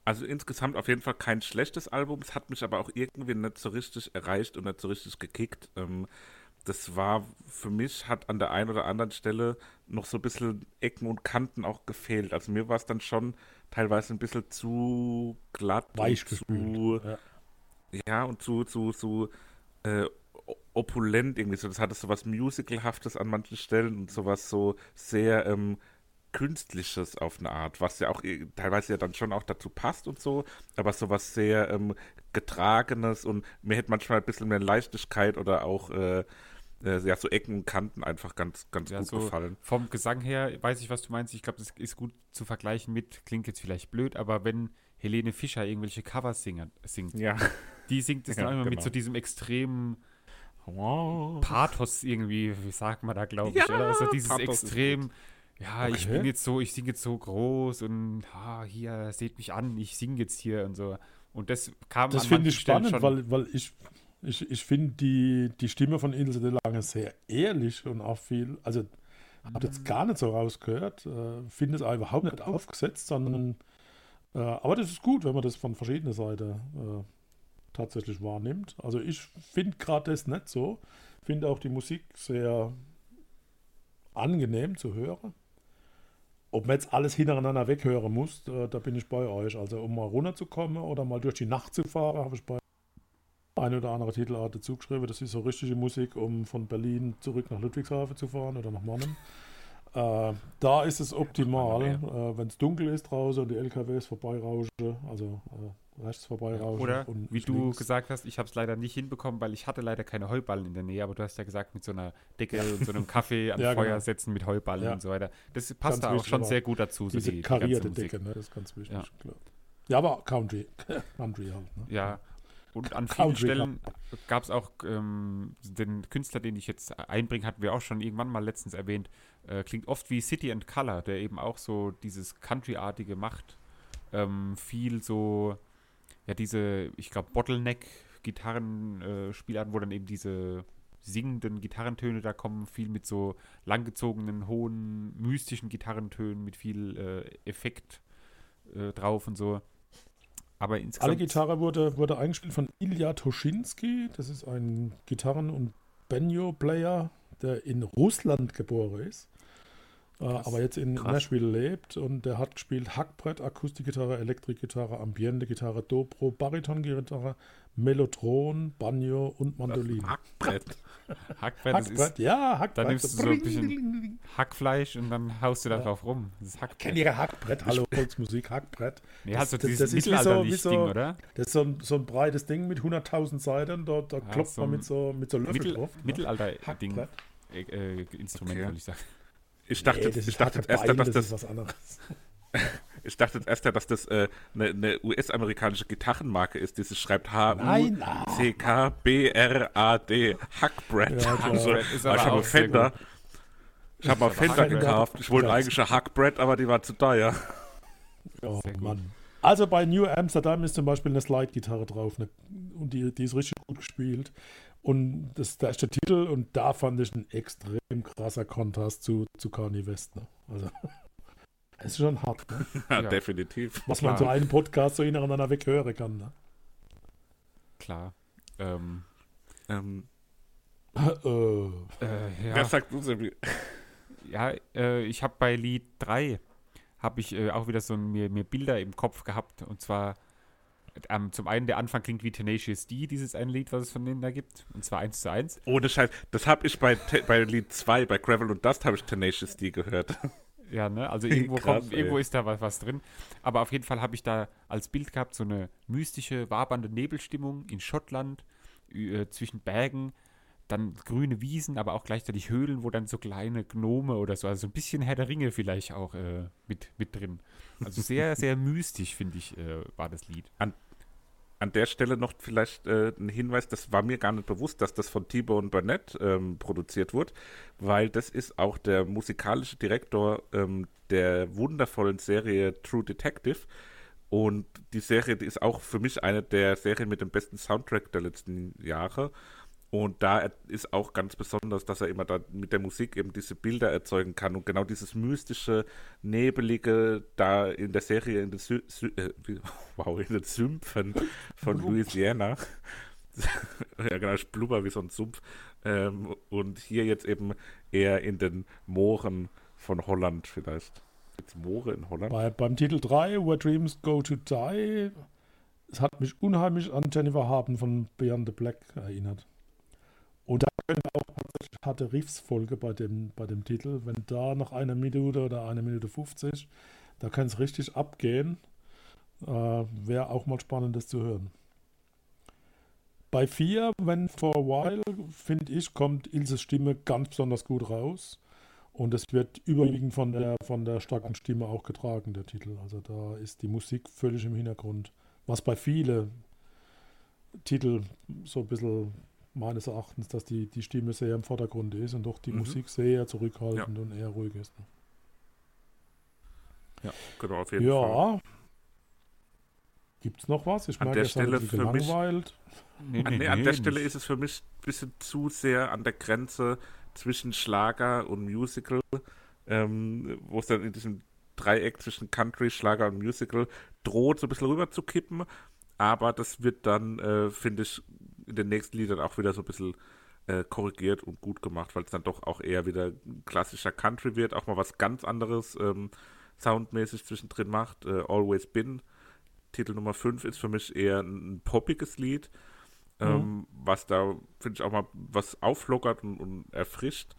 Also insgesamt auf jeden Fall kein schlechtes Album. Es hat mich aber auch irgendwie nicht so richtig erreicht und nicht so richtig gekickt. Das war für mich, hat an der einen oder anderen Stelle noch so ein bisschen Ecken und Kanten auch gefehlt. Also mir war es dann schon teilweise ein bisschen zu glatt. Weich gefühlt. Ja, und zu opulent irgendwie. So, das hatte so was Musicalhaftes an manchen Stellen und sowas so sehr Künstliches auf eine Art, was ja auch teilweise ja dann schon auch dazu passt und so, aber sowas sehr Getragenes, und mir hätte manchmal ein bisschen mehr Leichtigkeit oder auch so Ecken und Kanten einfach ganz gut so gefallen. Vom Gesang her weiß ich, was du meinst. Ich glaube, das ist gut zu vergleichen mit, klingt jetzt vielleicht blöd, aber wenn Helene Fischer irgendwelche Covers singt, ja. Die singt es dann immer mit so diesem extremen Pathos irgendwie, wie sagt man da, glaube ich, oder? Also dieses Pathos extrem. Ja, okay. Ich bin jetzt so, ich singe jetzt so groß und hier, seht mich an, ich singe jetzt hier und so. Und das kam an manchen Stellen schon. Das finde ich spannend, weil ich finde die Stimme von Ilse de Lange sehr ehrlich und auch viel, also habe jetzt gar nicht so rausgehört, finde es auch überhaupt nicht aufgesetzt, sondern aber das ist gut, wenn man das von verschiedenen Seiten tatsächlich wahrnimmt. Also ich finde gerade das nicht so, finde auch die Musik sehr angenehm zu hören. Ob man jetzt alles hintereinander weghören muss, da bin ich bei euch. Also um mal runterzukommen oder mal durch die Nacht zu fahren, habe ich bei ein oder andere Titel auch dazu geschrieben. Das ist so richtige Musik, um von Berlin zurück nach Ludwigshafen zu fahren oder nach Mannheim. Da ist es optimal, wenn es dunkel ist draußen und die LKWs vorbeirauschen, also rechts vorbeirauschen. Oder und wie du gesagt hast, ich habe es leider nicht hinbekommen, weil ich hatte leider keine Heuballen in der Nähe, aber du hast ja gesagt, mit so einer Decke und so einem Kaffee am Feuer setzen mit Heuballen und so weiter. Das passt da auch schon sehr gut dazu. So diese die karierte Decke, ne? Das ist ganz wichtig. Ja, klar. Ja, aber Country. Country halt. Ne? Ja, und an vielen Stellen gab es auch den Künstler, den ich jetzt einbringe, hatten wir auch schon irgendwann mal letztens erwähnt, klingt oft wie City and Color, der eben auch so dieses Country-artige macht. Viel so, ja, diese, ich glaube, Bottleneck-Gitarrenspielarten, wo dann eben diese singenden Gitarrentöne da kommen, viel mit so langgezogenen, hohen, mystischen Gitarrentönen, mit viel Effekt drauf und so. Aber alle Gitarre wurde eingespielt von Ilya Toschinski. Das ist ein Gitarren- und Banjo-Player, der in Russland geboren ist, aber jetzt in Nashville lebt. Und der hat gespielt Hackbrett, Akustikgitarre, Elektrikgitarre, Ambiente-Gitarre, Dobro, Bariton-Gitarre, Mellotron, Banjo und Mandoline. Hackbrett. Hackbrett, ja, Hackbrett. Da nimmst du so ein bisschen Hackfleisch und dann haust du da drauf rum. Das ist Hackbrett. Kennt ihr Hackbrett? Hallo, Volksmusik, Hackbrett. Nee, hast du dieses Mittelalterlich-Ding, oder? Das ist so ein breites Ding mit 100.000 Seiten. Da klopft man mit so Löffel drauf. Mittelalter-Ding. Instrument, würde ich sagen. Ich dachte erst, dass das was anderes. Ich dachte erst, dass das eine US-amerikanische Gitarrenmarke ist, die sich schreibt H-U-C-K-B-R-A-D. Hackbrett. Ja, also, ich habe mal Fender gekauft. Ich wollte eigentlich ein Hackbrett, aber die war zu teuer. Oh Mann. Also bei New Amsterdam ist zum Beispiel eine Slide-Gitarre drauf. Und die ist richtig gut gespielt. Und da ist der Titel. Und da fand ich einen extrem krasser Kontrast zu Kanye West. Ne? Also. Es ist schon hart. Ne? Ja, definitiv. Was man zu einem Podcast so hintereinander weghören kann. Ne? Wer sagt uns denn? Ja, ich habe bei Lied 3 auch wieder so mir Bilder im Kopf gehabt. Und zwar zum einen, der Anfang klingt wie Tenacious D, dieses ein Lied, was es von denen da gibt. Und zwar 1:1. Ohne Scheiß. Das habe ich bei Lied 2, bei Gravel und Dust, habe ich Tenacious D gehört. Ja, ne? Also irgendwo ist da was drin. Aber auf jeden Fall habe ich da als Bild gehabt so eine mystische, wabernde Nebelstimmung in Schottland zwischen Bergen. dann grüne Wiesen, aber auch gleichzeitig Höhlen, wo dann so kleine Gnome oder so, also so ein bisschen Herr der Ringe vielleicht auch mit drin. Also sehr, sehr mystisch, finde ich, war das Lied. An der Stelle noch vielleicht ein Hinweis, das war mir gar nicht bewusst, dass das von T-Bone Burnett produziert wurde, weil das ist auch der musikalische Direktor der wundervollen Serie True Detective. Und die Serie, die ist auch für mich eine der Serien mit dem besten Soundtrack der letzten Jahre. Und da ist auch ganz besonders, dass er immer da mit der Musik eben diese Bilder erzeugen kann. Und genau dieses mystische, nebelige da in der Serie in den Sümpfen von Louisiana. Ja, genau, ich blubber wie so ein Sumpf. Und hier jetzt eben eher in den Mooren von Holland vielleicht. Jetzt Moore in Holland. Beim Titel 3, Where Dreams Go to Die, es hat mich unheimlich an Jennifer Harden von Beyond the Black erinnert. Und da können wir auch tatsächlich harte Riffs-Folge bei dem Titel. Wenn da noch eine Minute oder 1 Minute 50, da kann es richtig abgehen. Wäre auch mal spannend, das zu hören. Bei 4, When for a While, finde ich, kommt Ilses Stimme ganz besonders gut raus. Und es wird überwiegend von der starken Stimme auch getragen, der Titel. Also da ist die Musik völlig im Hintergrund. Was bei vielen Titeln so ein bisschen meines Erachtens, dass die Stimme sehr im Vordergrund ist und doch die Musik sehr zurückhaltend und eher ruhig ist. Ja, genau, auf jeden Fall. Ja. Gibt's noch was? Ich merke, es hat mich gelangweilt. An der Stelle ist es für mich ein bisschen zu sehr an der Grenze zwischen Schlager und Musical, wo es dann in diesem Dreieck zwischen Country, Schlager und Musical droht, so ein bisschen rüber zu kippen, aber das wird dann, finde ich, in den nächsten Liedern auch wieder so ein bisschen korrigiert und gut gemacht, weil es dann doch auch eher wieder klassischer Country wird, auch mal was ganz anderes soundmäßig zwischendrin macht. Always Been, Titel Nummer 5, ist für mich eher ein poppiges Lied, was da, finde ich, auch mal was auflockert und erfrischt.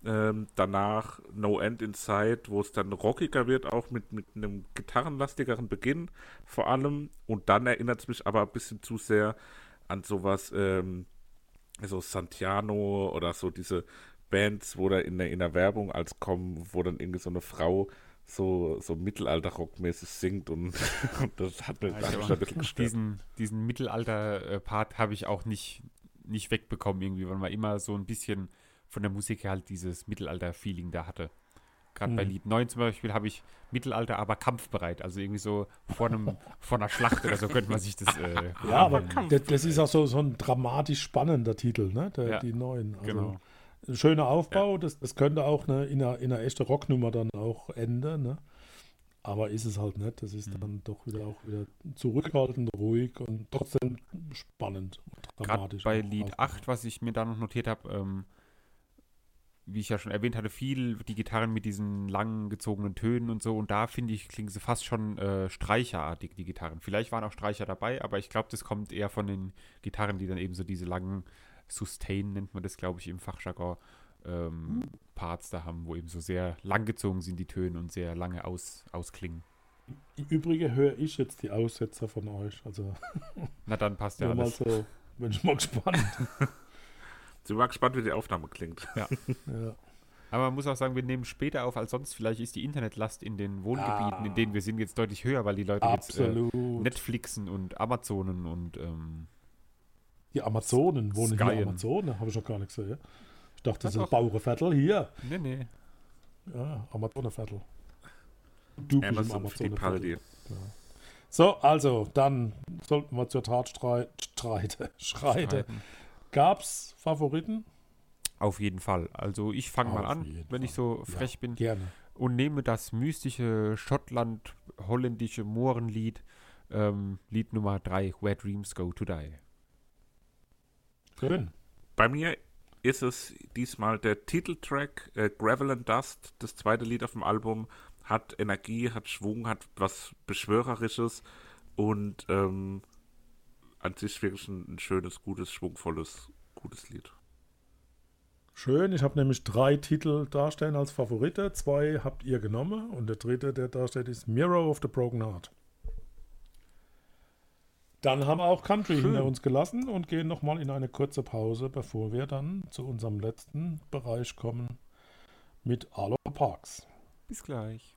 Danach No End in Sight, wo es dann rockiger wird, auch mit einem gitarrenlastigeren Beginn vor allem. Und dann erinnert es mich aber ein bisschen zu sehr an sowas, so Santiano oder so diese Bands, wo da in der Werbung als kommen, wo dann irgendwie so eine Frau so Mittelalter-Rock-mäßig singt und das hat mich ein bisschen gestört. Diesen Mittelalter-Part habe ich auch nicht wegbekommen irgendwie, weil man immer so ein bisschen von der Musik her halt dieses Mittelalter-Feeling da hatte. Gerade bei Lied 9 zum Beispiel habe ich Mittelalter, aber kampfbereit. Also irgendwie so vor einer Schlacht oder so könnte man sich das... ja, aber das ist auch so ein dramatisch spannender Titel, ne? Die 9. Also, genau. Schöner Aufbau, ja. das könnte auch in einer echten Rocknummer dann auch enden, ne? Aber ist es halt nicht. Das ist dann doch wieder zurückhaltend, ruhig und trotzdem spannend und dramatisch. Gerade bei Lied 8, was ich mir da noch notiert habe, wie ich ja schon erwähnt hatte, viel die Gitarren mit diesen langen gezogenen Tönen und so, und da finde ich, klingen sie fast schon streicherartig, die Gitarren. Vielleicht waren auch Streicher dabei, aber ich glaube, das kommt eher von den Gitarren, die dann eben so diese langen Sustain, nennt man das, glaube ich, im Fachjargon, Parts da haben, wo eben so sehr langgezogen sind die Töne und sehr lange ausklingen. Im Übrigen höre ich jetzt die Aussetzer von euch. Also na, dann passt ja alles. So, bin ich mal gespannt. Sie war gespannt, wie die Aufnahme klingt. Ja. Ja. Aber man muss auch sagen, wir nehmen später auf als sonst. Vielleicht ist die Internetlast in den Wohngebieten, in denen wir sind, jetzt deutlich höher, weil die Leute jetzt Netflixen und Amazonen und die Amazonen wohnen Skyen. Hier Amazonen, habe ich noch gar nicht gesehen. Ich dachte, das ist ein Bauernviertel hier. Nee. Ja, Amazonenviertel. Du bist im Amazonenviertel. Ja. So, also, dann sollten wir zur Tat schreiten. Gab's Favoriten? Auf jeden Fall. Also ich fange mal an, wenn ich so frech bin. Gerne. Und nehme das mystische Schottland-holländische Mohrenlied, Lied Nummer 3, Where Dreams Go to Die. Schön. Bei mir ist es diesmal der Titeltrack, Gravel and Dust, das zweite Lied auf dem Album, hat Energie, hat Schwung, hat was Beschwörerisches und an sich wirklich ein schönes, gutes, schwungvolles, gutes Lied. Schön, ich habe nämlich 3 Titel darstellen als Favorite, 2 habt ihr genommen und der dritte, der darstellt, ist Mirror of the Broken Heart. Dann haben wir auch Country hinter uns gelassen und gehen nochmal in eine kurze Pause, bevor wir dann zu unserem letzten Bereich kommen mit Arlo Parks. Bis gleich.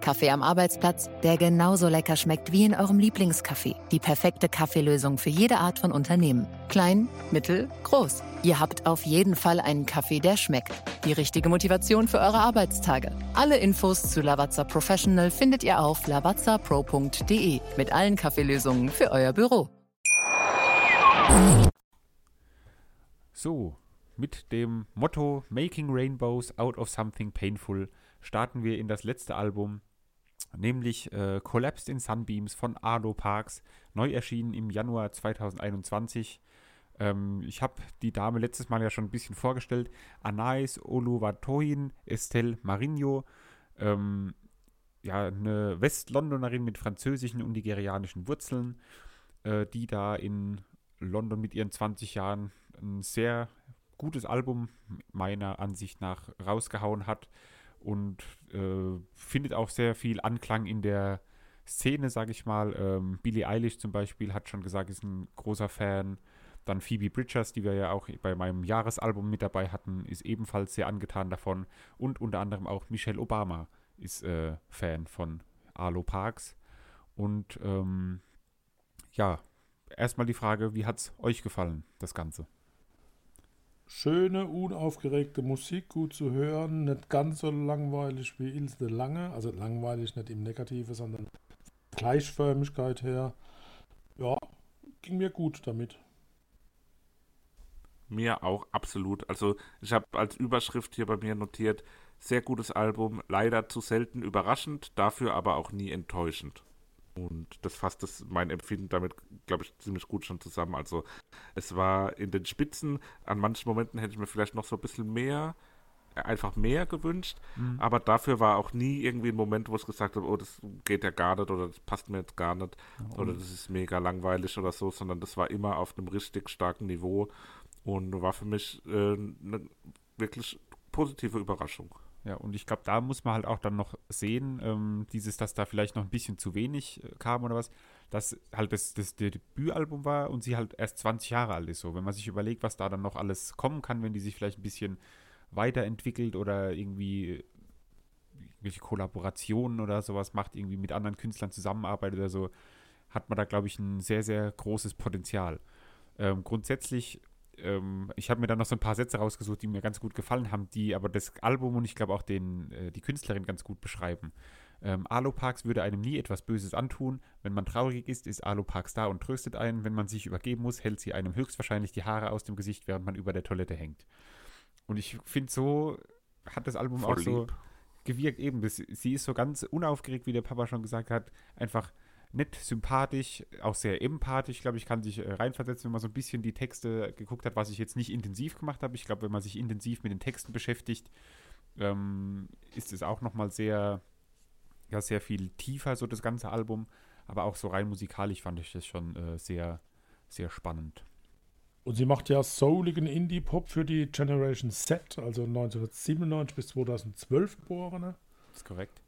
Kaffee am Arbeitsplatz, der genauso lecker schmeckt wie in eurem Lieblingskaffee. Die perfekte Kaffeelösung für jede Art von Unternehmen. Klein, mittel, groß. Ihr habt auf jeden Fall einen Kaffee, der schmeckt. Die richtige Motivation für eure Arbeitstage. Alle Infos zu Lavazza Professional findet ihr auf lavazzapro.de mit allen Kaffeelösungen für euer Büro. So, mit dem Motto Making Rainbows out of something painful starten wir in das letzte Album, nämlich Collapsed in Sunbeams von Arlo Parks, neu erschienen im Januar 2021. Ich habe die Dame letztes Mal ja schon ein bisschen vorgestellt. Anais Oluwatoyin Estelle Marinho, eine Westlondonerin mit französischen und nigerianischen Wurzeln, die da in London mit ihren 20 Jahren ein sehr gutes Album meiner Ansicht nach rausgehauen hat und findet auch sehr viel Anklang in der Szene, sage ich mal. Billie Eilish zum Beispiel hat schon gesagt, ist ein großer Fan. Dann Phoebe Bridgers, die wir ja auch bei meinem Jahresalbum mit dabei hatten, ist ebenfalls sehr angetan davon. Und unter anderem auch Michelle Obama ist Fan von Arlo Parks. Und erstmal die Frage, wie hat's euch gefallen, das Ganze? Schöne, unaufgeregte Musik, gut zu hören, nicht ganz so langweilig wie Ilse de Lange, also langweilig nicht im Negativen, sondern Gleichförmigkeit her. Ja, ging mir gut damit. Mir auch absolut. Also ich habe als Überschrift hier bei mir notiert, sehr gutes Album, leider zu selten überraschend, dafür aber auch nie enttäuschend. Und das fasst mein Empfinden damit, glaube ich, ziemlich gut schon zusammen. Also es war in den Spitzen, an manchen Momenten hätte ich mir vielleicht noch so ein bisschen mehr gewünscht, aber dafür war auch nie irgendwie ein Moment, wo ich gesagt habe, oh, das geht ja gar nicht oder das passt mir jetzt gar nicht oder das ist mega langweilig oder so, sondern das war immer auf einem richtig starken Niveau und war für mich eine wirklich positive Überraschung. Ja, und ich glaube, da muss man halt auch dann noch sehen, dass da vielleicht noch ein bisschen zu wenig kam oder was, dass halt das Debütalbum war und sie halt erst 20 Jahre alt ist. So, wenn man sich überlegt, was da dann noch alles kommen kann, wenn die sich vielleicht ein bisschen weiterentwickelt oder irgendwie irgendwelche Kollaborationen oder sowas macht, irgendwie mit anderen Künstlern zusammenarbeitet oder so, hat man da, glaube ich, ein sehr, sehr großes Potenzial. Grundsätzlich ich habe mir dann noch so ein paar Sätze rausgesucht, die mir ganz gut gefallen haben, die aber das Album und ich glaube auch die Künstlerin ganz gut beschreiben. Arlo Parks würde einem nie etwas Böses antun. Wenn man traurig ist, ist Arlo Parks da und tröstet einen. Wenn man sich übergeben muss, hält sie einem höchstwahrscheinlich die Haare aus dem Gesicht, während man über der Toilette hängt. Und ich finde, so hat das Album voll auch lieb so gewirkt. Eben, sie ist so ganz unaufgeregt, wie der Papa schon gesagt hat, einfach nett, sympathisch, auch sehr empathisch. Ich glaube, ich kann sich reinversetzen, wenn man so ein bisschen die Texte geguckt hat, was ich jetzt nicht intensiv gemacht habe. Ich glaube, wenn man sich intensiv mit den Texten beschäftigt, ist es auch nochmal sehr, ja, sehr viel tiefer, so das ganze Album. Aber auch so rein musikalisch fand ich das schon sehr, sehr spannend. Und sie macht ja souligen Indie-Pop für die Generation Z, also 1997 bis 2012 Geborene. Das ist korrekt.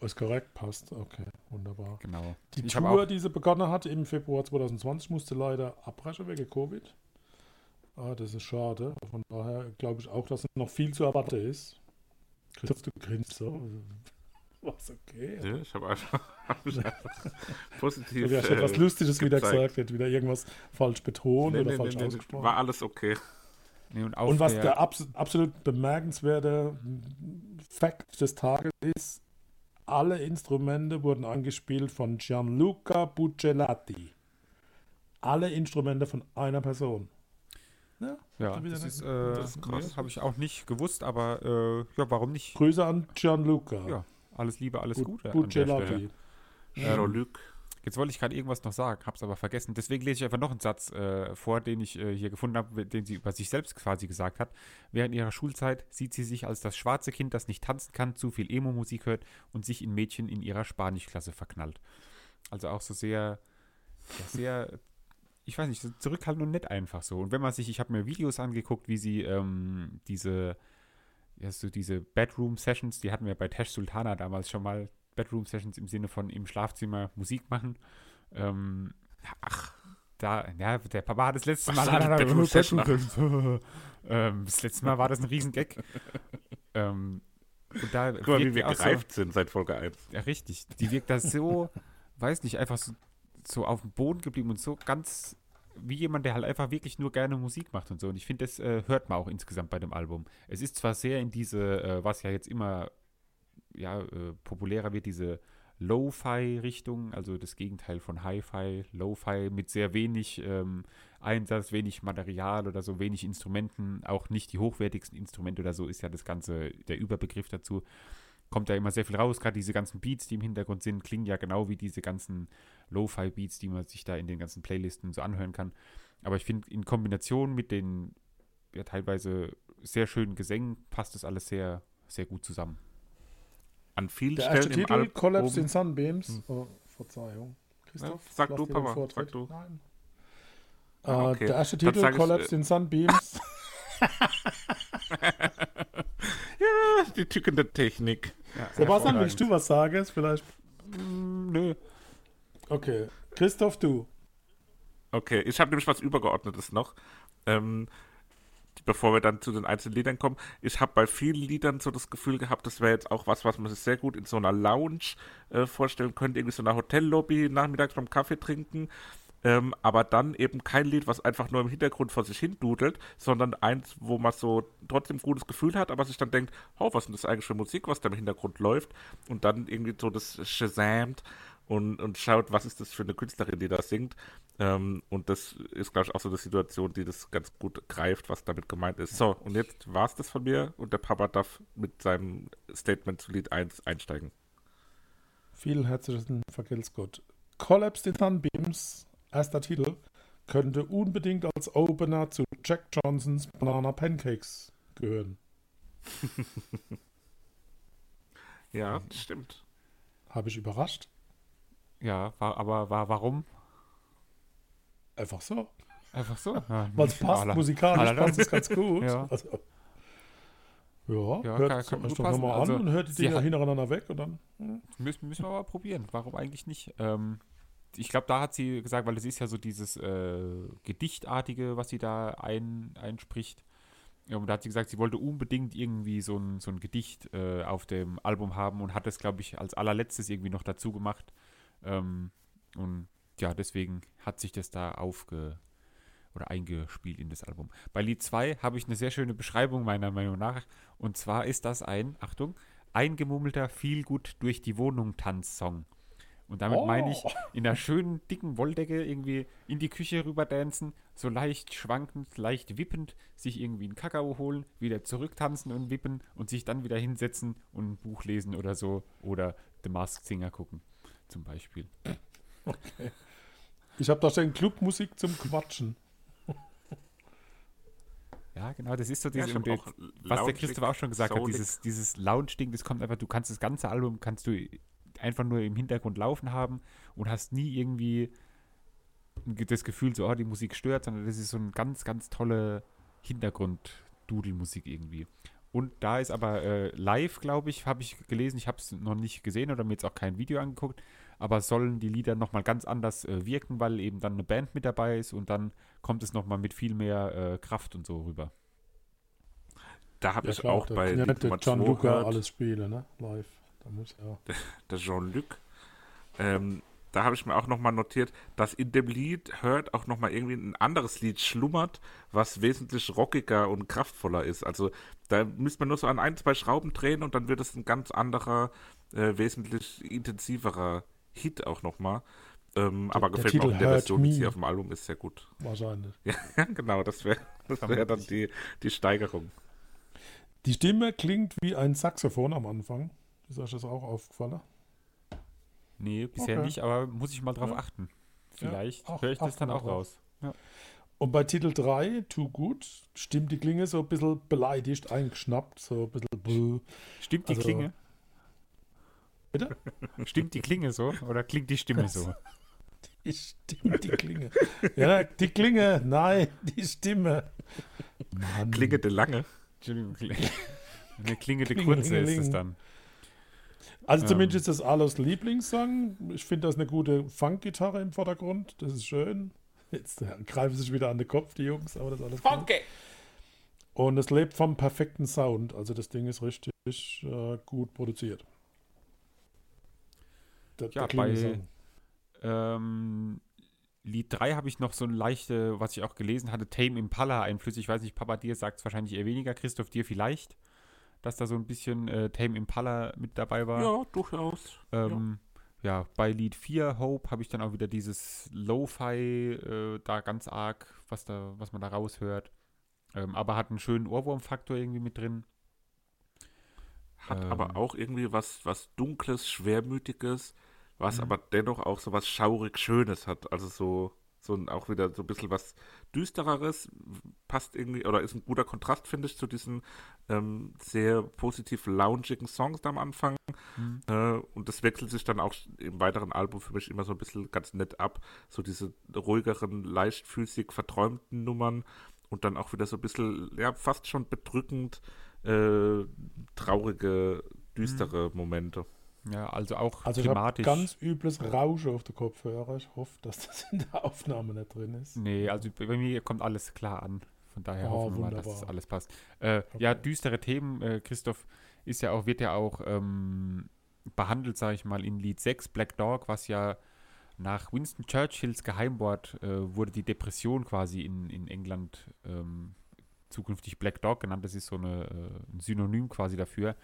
Ist korrekt, passt, okay, wunderbar. Genau. Die Tour, die sie begonnen hat im Februar 2020, musste leider abbrechen wegen Covid. Das ist schade. Von daher glaube ich auch, dass noch viel zu erwarten ist. Christoph, du grinst so. Was, okay. Ja, ich habe einfach positiv. Ich habe etwas Lustiges wieder gesagt, hätte wieder irgendwas falsch betont oder falsch ausgesprochen. War alles okay. Nee, und was der absolut bemerkenswerte Fact des Tages ist, alle Instrumente wurden angespielt von Gianluca Buccellati. Alle Instrumente von einer Person. Ja das habe ich auch nicht gewusst, aber warum nicht? Grüße an Gianluca. Ja, alles Liebe, alles Gute. Buccellati. Jetzt wollte ich gerade irgendwas noch sagen, habe es aber vergessen. Deswegen lese ich einfach noch einen Satz vor, den ich hier gefunden habe, den sie über sich selbst quasi gesagt hat. Während ihrer Schulzeit sieht sie sich als das schwarze Kind, das nicht tanzen kann, zu viel Emo-Musik hört und sich in Mädchen in ihrer Spanischklasse verknallt. Also auch so sehr, sehr ich weiß nicht, so zurückhaltend und nett einfach so. Und wenn man sich, ich habe mir Videos angeguckt, wie sie diese Bedroom-Sessions, die hatten wir bei Tash Sultana damals schon mal, Bedroom-Sessions im Sinne von im Schlafzimmer Musik machen. Der Papa hat das letzte Mal an Bedroom-Session. Das letzte Mal war das ein Riesengag. Und da guck mal, wie wir gereift sind seit Folge 1. Ja, richtig. Die wirkt da so, weiß nicht, einfach so auf dem Boden geblieben und so ganz wie jemand, der halt einfach wirklich nur gerne Musik macht und so. Und ich finde, das hört man auch insgesamt bei dem Album. Es ist zwar sehr in diese, was ja jetzt immer populärer wird, diese Lo-Fi-Richtung, also das Gegenteil von Hi-Fi, Lo-Fi mit sehr wenig Einsatz, wenig Material oder so, wenig Instrumenten, auch nicht die hochwertigsten Instrumente oder so, ist ja das Ganze der Überbegriff dazu. Kommt da immer sehr viel raus, gerade diese ganzen Beats, die im Hintergrund sind, klingen ja genau wie diese ganzen Lo-Fi-Beats, die man sich da in den ganzen Playlisten so anhören kann. Aber ich finde, in Kombination mit den ja teilweise sehr schönen Gesängen passt das alles sehr, sehr gut zusammen. An vielen der Stellen erste im Titel, Collapsed in Sunbeams. Oh, Verzeihung. Christoph, ja, sag du, Papa. Sag du. Nein. Okay. Der erste Titel, Collapsed in Sunbeams. Ja, die Tücken der Technik. Ja, Sebastian, willst du was sagen? Vielleicht. Nö. Okay. Christoph, du. Okay, ich habe nämlich was Übergeordnetes noch. Bevor wir dann zu den einzelnen Liedern kommen, ich habe bei vielen Liedern so das Gefühl gehabt, das wäre jetzt auch was man sich sehr gut in so einer Lounge vorstellen könnte, irgendwie so einer Hotellobby, nachmittags beim Kaffee trinken, aber dann eben kein Lied, was einfach nur im Hintergrund vor sich hin dudelt, sondern eins, wo man so trotzdem ein gutes Gefühl hat, aber sich dann denkt, oh, was ist denn das eigentlich für Musik, was da im Hintergrund läuft, und dann irgendwie so das shazamt und schaut, was ist das für eine Künstlerin, die da singt. Und das ist, glaube ich, auch so eine Situation, die das ganz gut greift, was damit gemeint ist. So, und jetzt war es das von mir und der Papa darf mit seinem Statement zu Lied 1 einsteigen. Vielen herzlichen vergelt's Gott. Collapsed in Sunbeams, erster Titel, könnte unbedingt als Opener zu Jack Johnsons Banana Pancakes gehören. Ja, stimmt. Habe ich überrascht? Ja, aber warum? Einfach so. Einfach so? Ja, weil es passt, musikalisch passt es ganz gut. Ja, also, hört euch doch nochmal an und hört die Dinger hintereinander weg. Und dann müssen wir aber probieren. Warum eigentlich nicht? Ich glaube, da hat sie gesagt, weil es ist ja so dieses Gedichtartige, was sie da einspricht. Ja, und da hat sie gesagt, sie wollte unbedingt irgendwie so ein Gedicht auf dem Album haben und hat das, glaube ich, als allerletztes irgendwie noch dazu gemacht. Und ja, deswegen hat sich das da eingespielt in das Album. Bei Lied 2 habe ich eine sehr schöne Beschreibung meiner Meinung nach. Und zwar ist das ein, Achtung, eingemummelter Feelgood durch die Wohnung Tanzsong. Und damit meine ich, in einer schönen, dicken Wolldecke irgendwie in die Küche rüberdancen, so leicht schwankend, leicht wippend, sich irgendwie einen Kakao holen, wieder zurücktanzen und wippen und sich dann wieder hinsetzen und ein Buch lesen oder so oder The Masked Singer gucken. Zum Beispiel. Okay. Ich habe da schon Clubmusik zum Quatschen. Ja, genau, das ist so dieses, was der Christoph auch schon gesagt hat, dieses Lounge-Ding, das kommt einfach, du kannst das ganze Album, kannst du einfach nur im Hintergrund laufen haben und hast nie irgendwie das Gefühl, so, oh, die Musik stört, sondern das ist so eine ganz, ganz tolle Hintergrund-Dudelmusik irgendwie. Und da ist aber live, glaube ich, habe ich gelesen, ich habe es noch nicht gesehen oder mir jetzt auch kein Video angeguckt, aber sollen die Lieder nochmal ganz anders wirken, weil eben dann eine Band mit dabei ist und dann kommt es nochmal mit viel mehr Kraft und so rüber. Da habe ich auch bei der Jean-Luc alles Spiele, ne? Live. Da muss ja. Der Jean-Luc. Da habe ich mir auch nochmal notiert, dass in dem Lied hört auch nochmal irgendwie ein anderes Lied schlummert, was wesentlich rockiger und kraftvoller ist. Also da müsste man nur so an ein, zwei Schrauben drehen und dann wird es ein ganz anderer, wesentlich intensiverer Hit auch nochmal. Aber gefällt mir auch in der Version, die auf dem Album ist, sehr gut. Wahrscheinlich. Ja, genau, das wär dann die Steigerung. Die Stimme klingt wie ein Saxophon am Anfang. Ist euch das auch aufgefallen? Nee, bisher nicht, aber muss ich mal drauf achten. Vielleicht höre ich das dann auch raus. Ja. Und bei Titel 3, Too Good, stimmt die Klinge so ein bisschen beleidigt, eingeschnappt, so ein bisschen bluh. Stimmt die Klinge? Bitte? Stimmt die Klinge so oder klingt die Stimme so? Die Stimme, die Klinge. Ja, die Klinge, nein, die Stimme. Mann. Klinge de Lange. Eine Klinge de Kunze ist es dann. Also zumindest ist das Arlos Lieblingssong. Ich finde, das eine gute Funk-Gitarre im Vordergrund. Das ist schön. Jetzt greifen sich wieder an den Kopf, die Jungs, aber das ist alles funky. Cool. Und es lebt vom perfekten Sound. Also das Ding ist richtig gut produziert. Der bei Lied 3 habe ich noch so ein leichte, was ich auch gelesen hatte, Tame Impala-Einflüsse. Ich weiß nicht, Papa, dir sagt es wahrscheinlich eher weniger, Christoph, dir vielleicht, dass da so ein bisschen Tame Impala mit dabei war. Ja, durchaus. Ja, bei Lied 4, Hope, habe ich dann auch wieder dieses Lo-Fi da ganz arg, was man da raushört. Aber hat einen schönen Ohrwurmfaktor irgendwie mit drin. Hat aber auch irgendwie was Dunkles, Schwermütiges, was aber dennoch auch so was schaurig Schönes hat. Also so auch wieder so ein bisschen was Düstereres, passt irgendwie, oder ist ein guter Kontrast, finde ich, zu diesen sehr positiv loungigen Songs am Anfang. Und das wechselt sich dann auch im weiteren Album für mich immer so ein bisschen ganz nett ab. So diese ruhigeren, leichtfüßig verträumten Nummern und dann auch wieder so ein bisschen, ja, fast schon bedrückend traurige, düstere Momente. Ja, also auch also thematisch. Also ich habe ganz übles Rauschen auf der Kopfhörer. Ich hoffe, dass das in der Aufnahme nicht drin ist. Nee, also bei mir kommt alles klar an. Von daher hoffen wir mal, dass das alles passt. Okay. Ja, düstere Themen, Christoph, wird ja auch behandelt, sage ich mal, in Lied 6, Black Dog, was ja nach Winston Churchills Geheimwort wurde die Depression quasi in England zukünftig Black Dog genannt. Das ist so ein Synonym quasi dafür.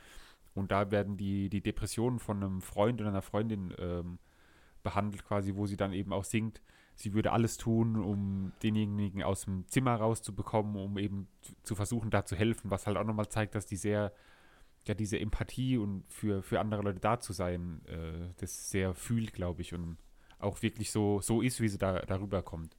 Und da werden die Depressionen von einem Freund oder einer Freundin behandelt quasi, wo sie dann eben auch singt, sie würde alles tun, um denjenigen aus dem Zimmer rauszubekommen, um eben zu versuchen, da zu helfen, was halt auch nochmal zeigt, dass die sehr, ja, diese Empathie und für andere Leute da zu sein, das sehr fühlt, glaube ich, und auch wirklich so ist, wie sie darüber kommt.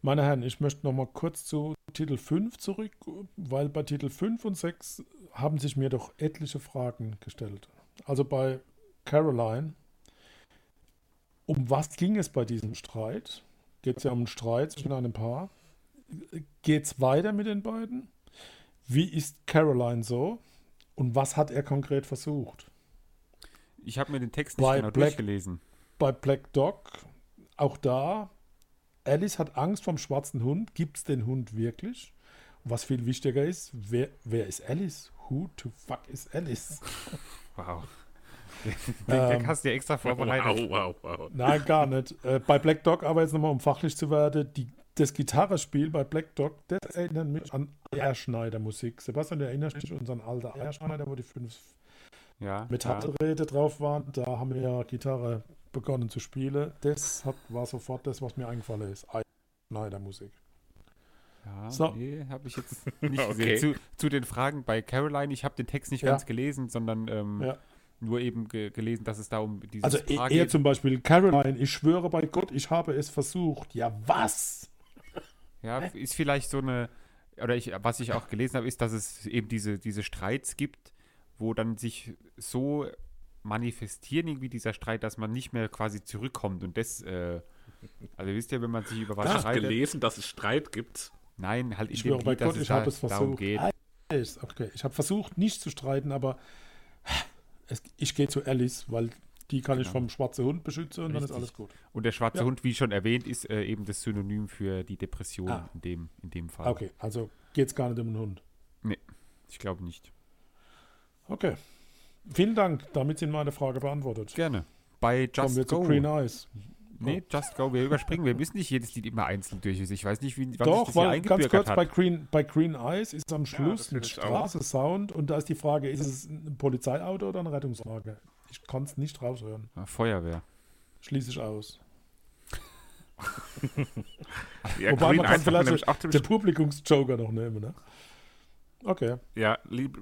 Meine Herren, ich möchte nochmal kurz zu Titel 5 zurück, weil bei Titel 5 und 6 haben sich mir doch etliche Fragen gestellt. Also bei Caroline, um was ging es bei diesem Streit? Geht es ja um einen Streit zwischen einem Paar? Geht es weiter mit den beiden? Wie ist Caroline so? Und was hat er konkret versucht? Ich habe mir den Text nicht genau durchgelesen. Bei Black Dog, auch da, Alice hat Angst vorm schwarzen Hund. Gibt es den Hund wirklich? Und was viel wichtiger ist, wer ist Alice? Who the fuck is Alice? Wow. Den hast du ja extra vorbereitet. Wow. Nein, gar nicht. Bei Black Dog, aber jetzt nochmal, um fachlich zu werden, das Gitarrespiel bei Black Dog, das erinnert mich an Ehrschneider-Musik. Sebastian, du erinnerst dich an unseren alten Ehrschneider, wo die 5 Metallräder drauf waren. Da haben wir ja Gitarre begonnen zu spielen. Das war sofort das, was mir eingefallen ist. Ehrschneider-Musik. Ja, so. Nee, habe ich jetzt nicht gesehen. Zu den Fragen bei Caroline, ich habe den Text nicht ganz gelesen, sondern nur eben gelesen, dass es da um dieses Paar geht. Er zum Beispiel, Caroline, ich schwöre bei Gott, ich habe es versucht. Ja, was? Ja, ist vielleicht so eine, oder was ich auch gelesen habe, ist, dass es eben diese Streits gibt, wo dann sich so manifestieren irgendwie dieser Streit, dass man nicht mehr quasi zurückkommt und das, also wisst ihr, wenn man sich über was streitet. Hast du gelesen, dass es Streit gibt? Nein, halt in dem Lied, dass es darum geht. Okay. Ich habe versucht, nicht zu streiten, aber ich gehe zu Alice, weil die kann ich vom schwarzen Hund beschützen und dann ist alles gut. Und der schwarze Hund, wie schon erwähnt, ist eben das Synonym für die Depression in dem Fall. Okay, also geht es gar nicht um den Hund? Nee, ich glaube nicht. Okay, vielen Dank. Damit sind meine Frage beantwortet. Gerne. Bei Just kommen wir Go. Zu Green Eyes. Nee, Just Go, wir überspringen. Wir müssen nicht jedes Lied immer einzeln durch. Ich weiß nicht, wie das hier eingebürgert hat. Doch, weil ganz kurz bei Green Eyes ist am Schluss ein Straßensound und da ist die Frage, ist es ein Polizeiauto oder ein Rettungswagen? Ich kann es nicht raushören. Feuerwehr. Schließe ich aus. Ja, wobei Green man kann vielleicht den Publikumsjoker noch nehmen, ne? Okay. Ja,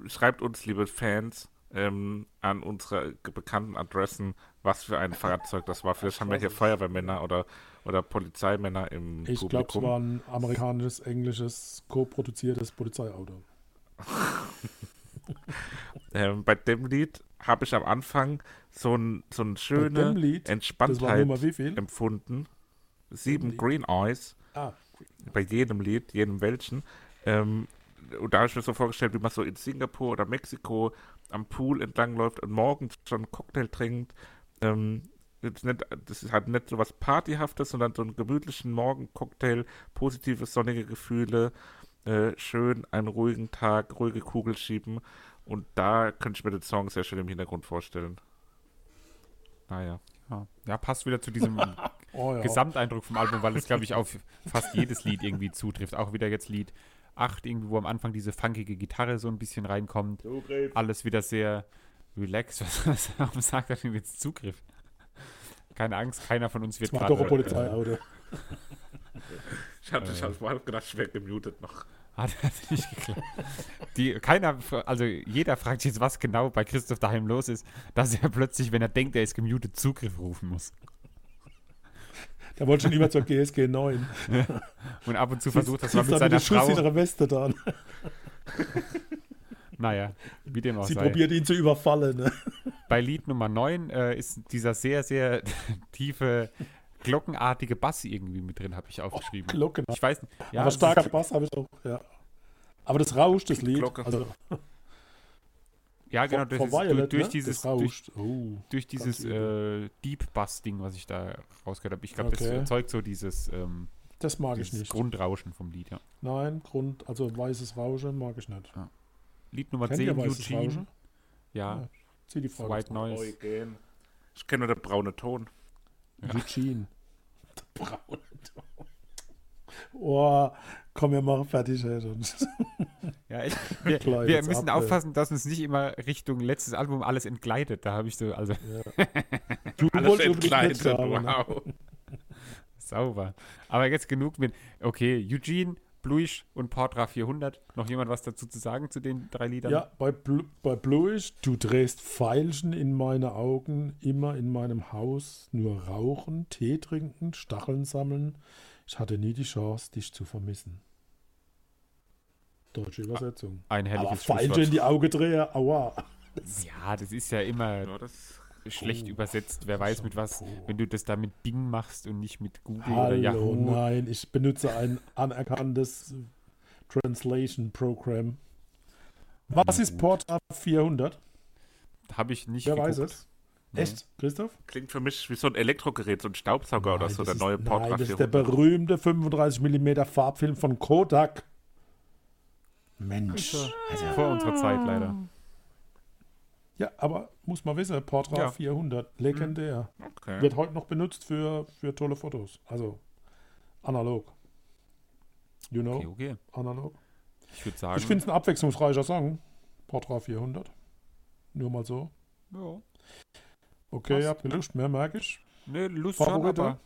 schreibt uns, liebe Fans, an unsere bekannten Adressen, was für ein Fahrzeug das war. Vielleicht haben wir hier Feuerwehrmänner oder Polizeimänner im Publikum. Ich glaube, es war ein amerikanisches, englisches, co-produziertes Polizeiauto. Bei dem Lied habe ich am Anfang so eine schöne Entspanntheit empfunden. 7 Green Eyes. Bei jedem Lied, jedem welchen. Und da habe ich mir so vorgestellt, wie man so in Singapur oder Mexiko am Pool entlangläuft und morgens schon einen Cocktail trinkt. Das ist halt nicht so was Partyhaftes, sondern so einen gemütlichen Morgencocktail, positive, sonnige Gefühle, schön einen ruhigen Tag, ruhige Kugel schieben. Und da könnte ich mir den Song sehr schön im Hintergrund vorstellen. Naja. Ja, passt wieder zu diesem Gesamteindruck vom Album, weil es, glaube ich, auf fast jedes Lied irgendwie zutrifft. Auch wieder jetzt Lied 8, irgendwie, wo am Anfang diese funkige Gitarre so ein bisschen reinkommt. Zugriff. Alles wieder sehr relaxed. Warum sagt er denn jetzt Zugriff? Keine Angst, keiner von uns wird gerade... Das macht doch eine Polizeiauto. Ich habe mal gedacht, ich wäre gemutet noch. Hat nicht geklappt. Jeder fragt sich jetzt, was genau bei Christoph daheim los ist, dass er plötzlich, wenn er denkt, er ist gemutet, Zugriff rufen muss. Da wollte schon immer zur GSG 9. Ja. Und ab und zu versucht, das mal mit seiner Frau... Sie Weste dann. Naja, wie dem auch sei. Sie probiert ihn zu überfallen. Ne? Bei Lied Nummer 9 ist dieser sehr, sehr tiefe, glockenartige Bass irgendwie mit drin, habe ich aufgeschrieben. Glocken. Ich weiß nicht. Ja, aber starker Bass habe ich auch, ja. Aber das rauscht, das Lied. Glocke. Also, ja, genau, durch dieses Deep-Bass-Ding, was ich da rausgehört habe. Ich glaube, das erzeugt so dieses, das mag dieses ich nicht. Grundrauschen vom Lied, ja. Nein, weißes Rauschen mag ich nicht. Ja. Lied Nummer 10, Eugene. Ja, zieh die Frage. White Noise. Ich kenne nur den braunen Ton. Ja. Eugene. Der braune Ton. Oh, komm, wir machen fertig. Ja, wir müssen aufpassen, dass uns nicht immer Richtung letztes Album alles entgleitet. Da habe ich so, also... Ja. Alles entgleitet, wow. Sauber. Aber jetzt genug mit... Okay, Eugene... Bluish und Portra 400. Noch jemand was dazu zu sagen zu den drei Liedern? Ja, bei Bluish, du drehst Veilchen in meine Augen, immer in meinem Haus, nur rauchen, Tee trinken, Stacheln sammeln. Ich hatte nie die Chance, dich zu vermissen. Deutsche Übersetzung. Ein herrliches Schlusswort. Veilchen in die Augen drehen, aua. Ja, das ist ja immer... Ja, das schlecht übersetzt, wer weiß mit was, wenn du das da mit Bing machst und nicht mit Google oder Yahoo. Nein, ich benutze ein anerkanntes Translation-Programm. Was ist Portra 400? Habe ich nicht geguckt. Wer weiß es? Echt, Christoph? Klingt für mich wie so ein Elektrogerät, so ein Staubsauger oder so, der neue Portra 400. Nein, das ist der berühmte 35mm Farbfilm von Kodak. Mensch. Also vor unserer Zeit leider. Ja, aber muss man wissen, Portra 400, legendär. Okay. Wird heute noch benutzt für tolle Fotos. Also analog. You know? Okay. Analog. Ich würde sagen. Ich finde es ein abwechslungsreicher Song. Portra 400. Nur mal so. Ja. Okay, ihr habt keine Lust mehr, merke ich. Ne, Lust schon, aber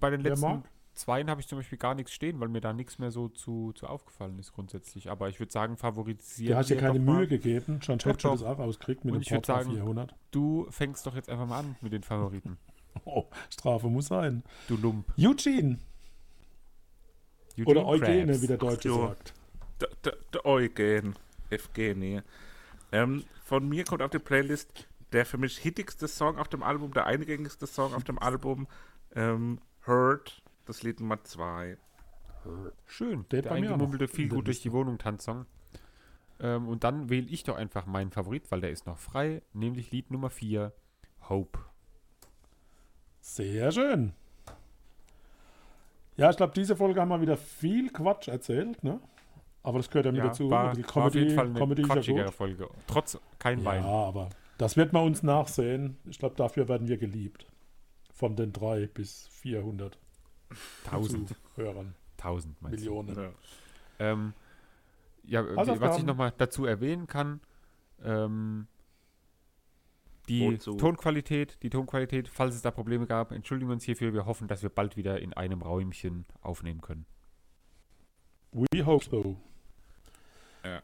bei den letzten zweien habe ich zum Beispiel gar nichts stehen, weil mir da nichts mehr so zu aufgefallen ist grundsätzlich. Aber ich würde sagen, favorisieren. Du hast dir keine Mühe gegeben, schon hättest du das auch rauskriegt mit dem Portra 400. Du fängst doch jetzt einfach mal an mit den Favoriten. Oh, Strafe muss sein. Du Lump. Eugene oder Eugene, Krabs, wie der Deutsche sagt. Der Eugen. Evgenie. Von mir kommt auf die Playlist der für mich hittigste Song auf dem Album, der eingängigste Song auf dem Album, Hurt. Das Lied Nummer 2. Schön. Der eingemummelte, viel gut durch die Wohnung Tanzsong. Und dann wähle ich doch einfach meinen Favorit, weil der ist noch frei, nämlich Lied Nummer 4, Hope. Sehr schön. Ja, ich glaube, diese Folge haben wir wieder viel Quatsch erzählt, ne? Aber das gehört ja mit dazu. War auf jeden Fall eine quatschigere Folge. Trotz kein Wein. Ja, aber das wird man uns nachsehen. Ich glaube, dafür werden wir geliebt. Von den 3 bis 400. 1000 Hörern. 1000 Millionen. Ja. Was ich nochmal dazu erwähnen kann, die Tonqualität, falls es da Probleme gab, entschuldigen wir uns hierfür. Wir hoffen, dass wir bald wieder in einem Räumchen aufnehmen können. We hope so. Ja.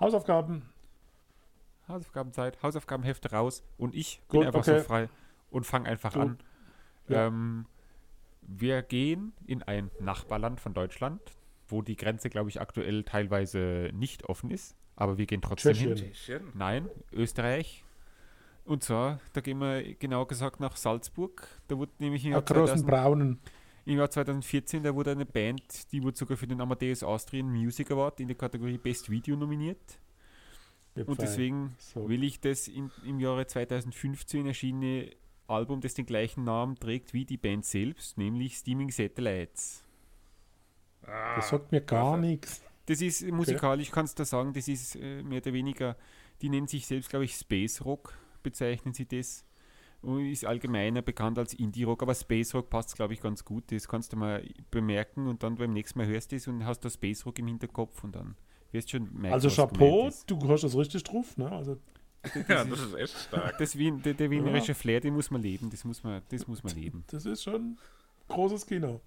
Hausaufgabenzeit, Hausaufgabenhefte raus und ich bin einfach so frei und fange einfach an. Ja. Wir gehen in ein Nachbarland von Deutschland, wo die Grenze, glaube ich, aktuell teilweise nicht offen ist. Aber wir gehen trotzdem hin. Nein, Österreich. Und zwar, da gehen wir genau gesagt nach Salzburg. Da wurde nämlich in der großen Braunen. Im Jahr 2014, da wurde eine Band, die wurde sogar für den Amadeus Austrian Music Award in der Kategorie Best Video nominiert. Und deswegen will ich das im Jahre 2015 erschienene Album, das den gleichen Namen trägt wie die Band selbst, nämlich Steaming Satellites. Das sagt mir gar nichts. Das ist musikalisch, kannst du sagen, das ist mehr oder weniger, die nennen sich selbst, glaube ich, Space Rock, bezeichnen sie das. Und ist allgemeiner bekannt als Indie Rock, aber Space Rock passt, glaube ich, ganz gut. Das kannst du mal bemerken und dann beim nächsten Mal hörst du es und hast da Space Rock im Hinterkopf und dann wirst schon merken. Also Chapeau, du hast das richtig drauf, ne? Also das ist echt stark. Der wienerische Flair, den muss man leben, das muss man leben. Das ist schon großes Kino.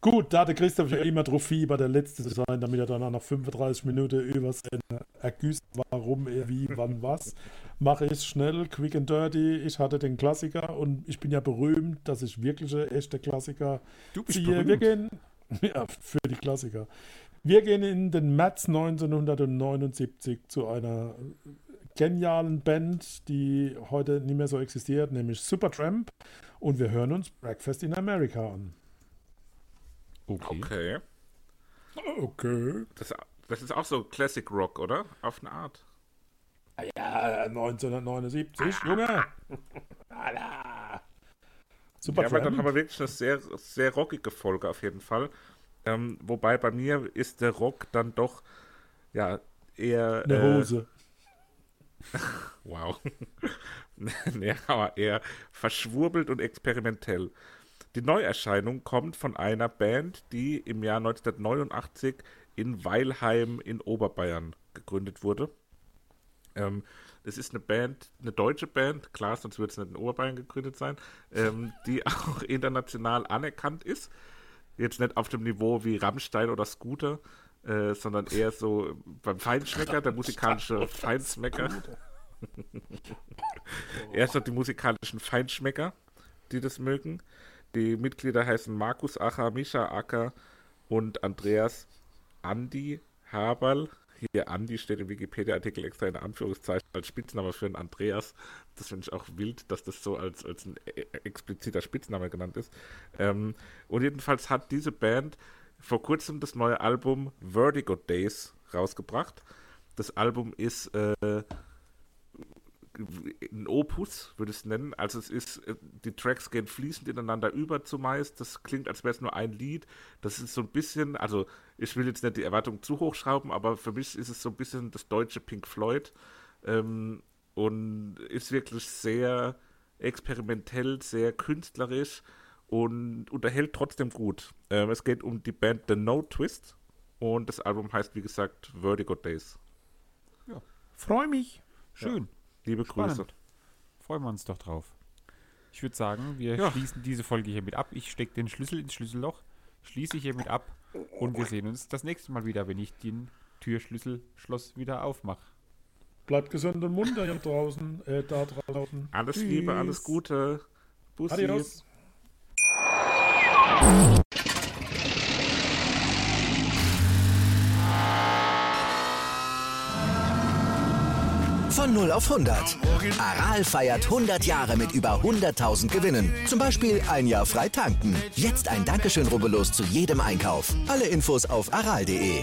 Gut, da der Christoph ja immer drauf bei der letzte zu sein, damit er dann nach 35 Minuten übers Ende ergüßt, warum, er wie, wann, was, mache ich schnell, quick and dirty. Ich hatte den Klassiker und ich bin ja berühmt, dass ich wirkliche, echte Klassiker ziehe. Wir gehen für die Klassiker. Wir gehen in den März 1979 zu einer genialen Band, die heute nicht mehr so existiert, nämlich Supertramp. Und wir hören uns Breakfast in America an. Okay. Das ist auch so Classic Rock, oder? Auf eine Art. Ja, 1979, Junge. Super. Ja, aber dann haben wir wirklich eine sehr, sehr rockige Folge auf jeden Fall. Wobei bei mir ist der Rock dann doch ja eher eine Hose. Wow. Nee, aber eher verschwurbelt und experimentell. Die Neuerscheinung kommt von einer Band, die im Jahr 1989 in Weilheim in Oberbayern gegründet wurde. Das ist eine Band, eine deutsche Band, klar, sonst würde es nicht in Oberbayern gegründet sein, die auch international anerkannt ist. Jetzt nicht auf dem Niveau wie Rammstein oder Scooter, sondern eher so beim Feinschmecker, der musikalische Feinschmecker. Eher so die musikalischen Feinschmecker, die das mögen. Die Mitglieder heißen Markus Acher, Mischa Acker und Andreas Andi Haberl. Hier Andi steht im Wikipedia-Artikel extra in Anführungszeichen als Spitzname für einen Andreas. Das finde ich auch wild, dass das so als ein expliziter Spitzname genannt ist. Und jedenfalls hat diese Band vor kurzem das neue Album Vertigo Days rausgebracht. Das Album ist ein Opus, würde ich es nennen. Also es ist, die Tracks gehen fließend ineinander über zumeist. Das klingt, als wäre es nur ein Lied. Das ist so ein bisschen, also ich will jetzt nicht die Erwartungen zu hoch schrauben, aber für mich ist es so ein bisschen das deutsche Pink Floyd und ist wirklich sehr experimentell, sehr künstlerisch und unterhält trotzdem gut. Es geht um die Band The No Twist und das Album heißt, wie gesagt, Vertigo Days. Ja. Freue mich. Schön. Ja. Liebe Grüße. Spannend. Freuen wir uns doch drauf. Ich würde sagen, wir schließen diese Folge hiermit ab. Ich stecke den Schlüssel ins Schlüsselloch, schließe ich hiermit ab und wir sehen uns das nächste Mal wieder, wenn ich den Türschlüsselschloss wieder aufmache. Bleibt gesund und munter hier draußen. Alles Tschüss. Liebe, alles Gute. Bussi. Adios. Von 0 auf 100. Aral feiert 100 Jahre mit über 100.000 Gewinnen. Zum Beispiel ein Jahr frei tanken. Jetzt ein Dankeschön, rubbellos zu jedem Einkauf. Alle Infos auf aral.de.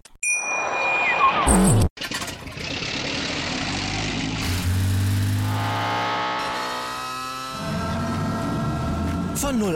Von 0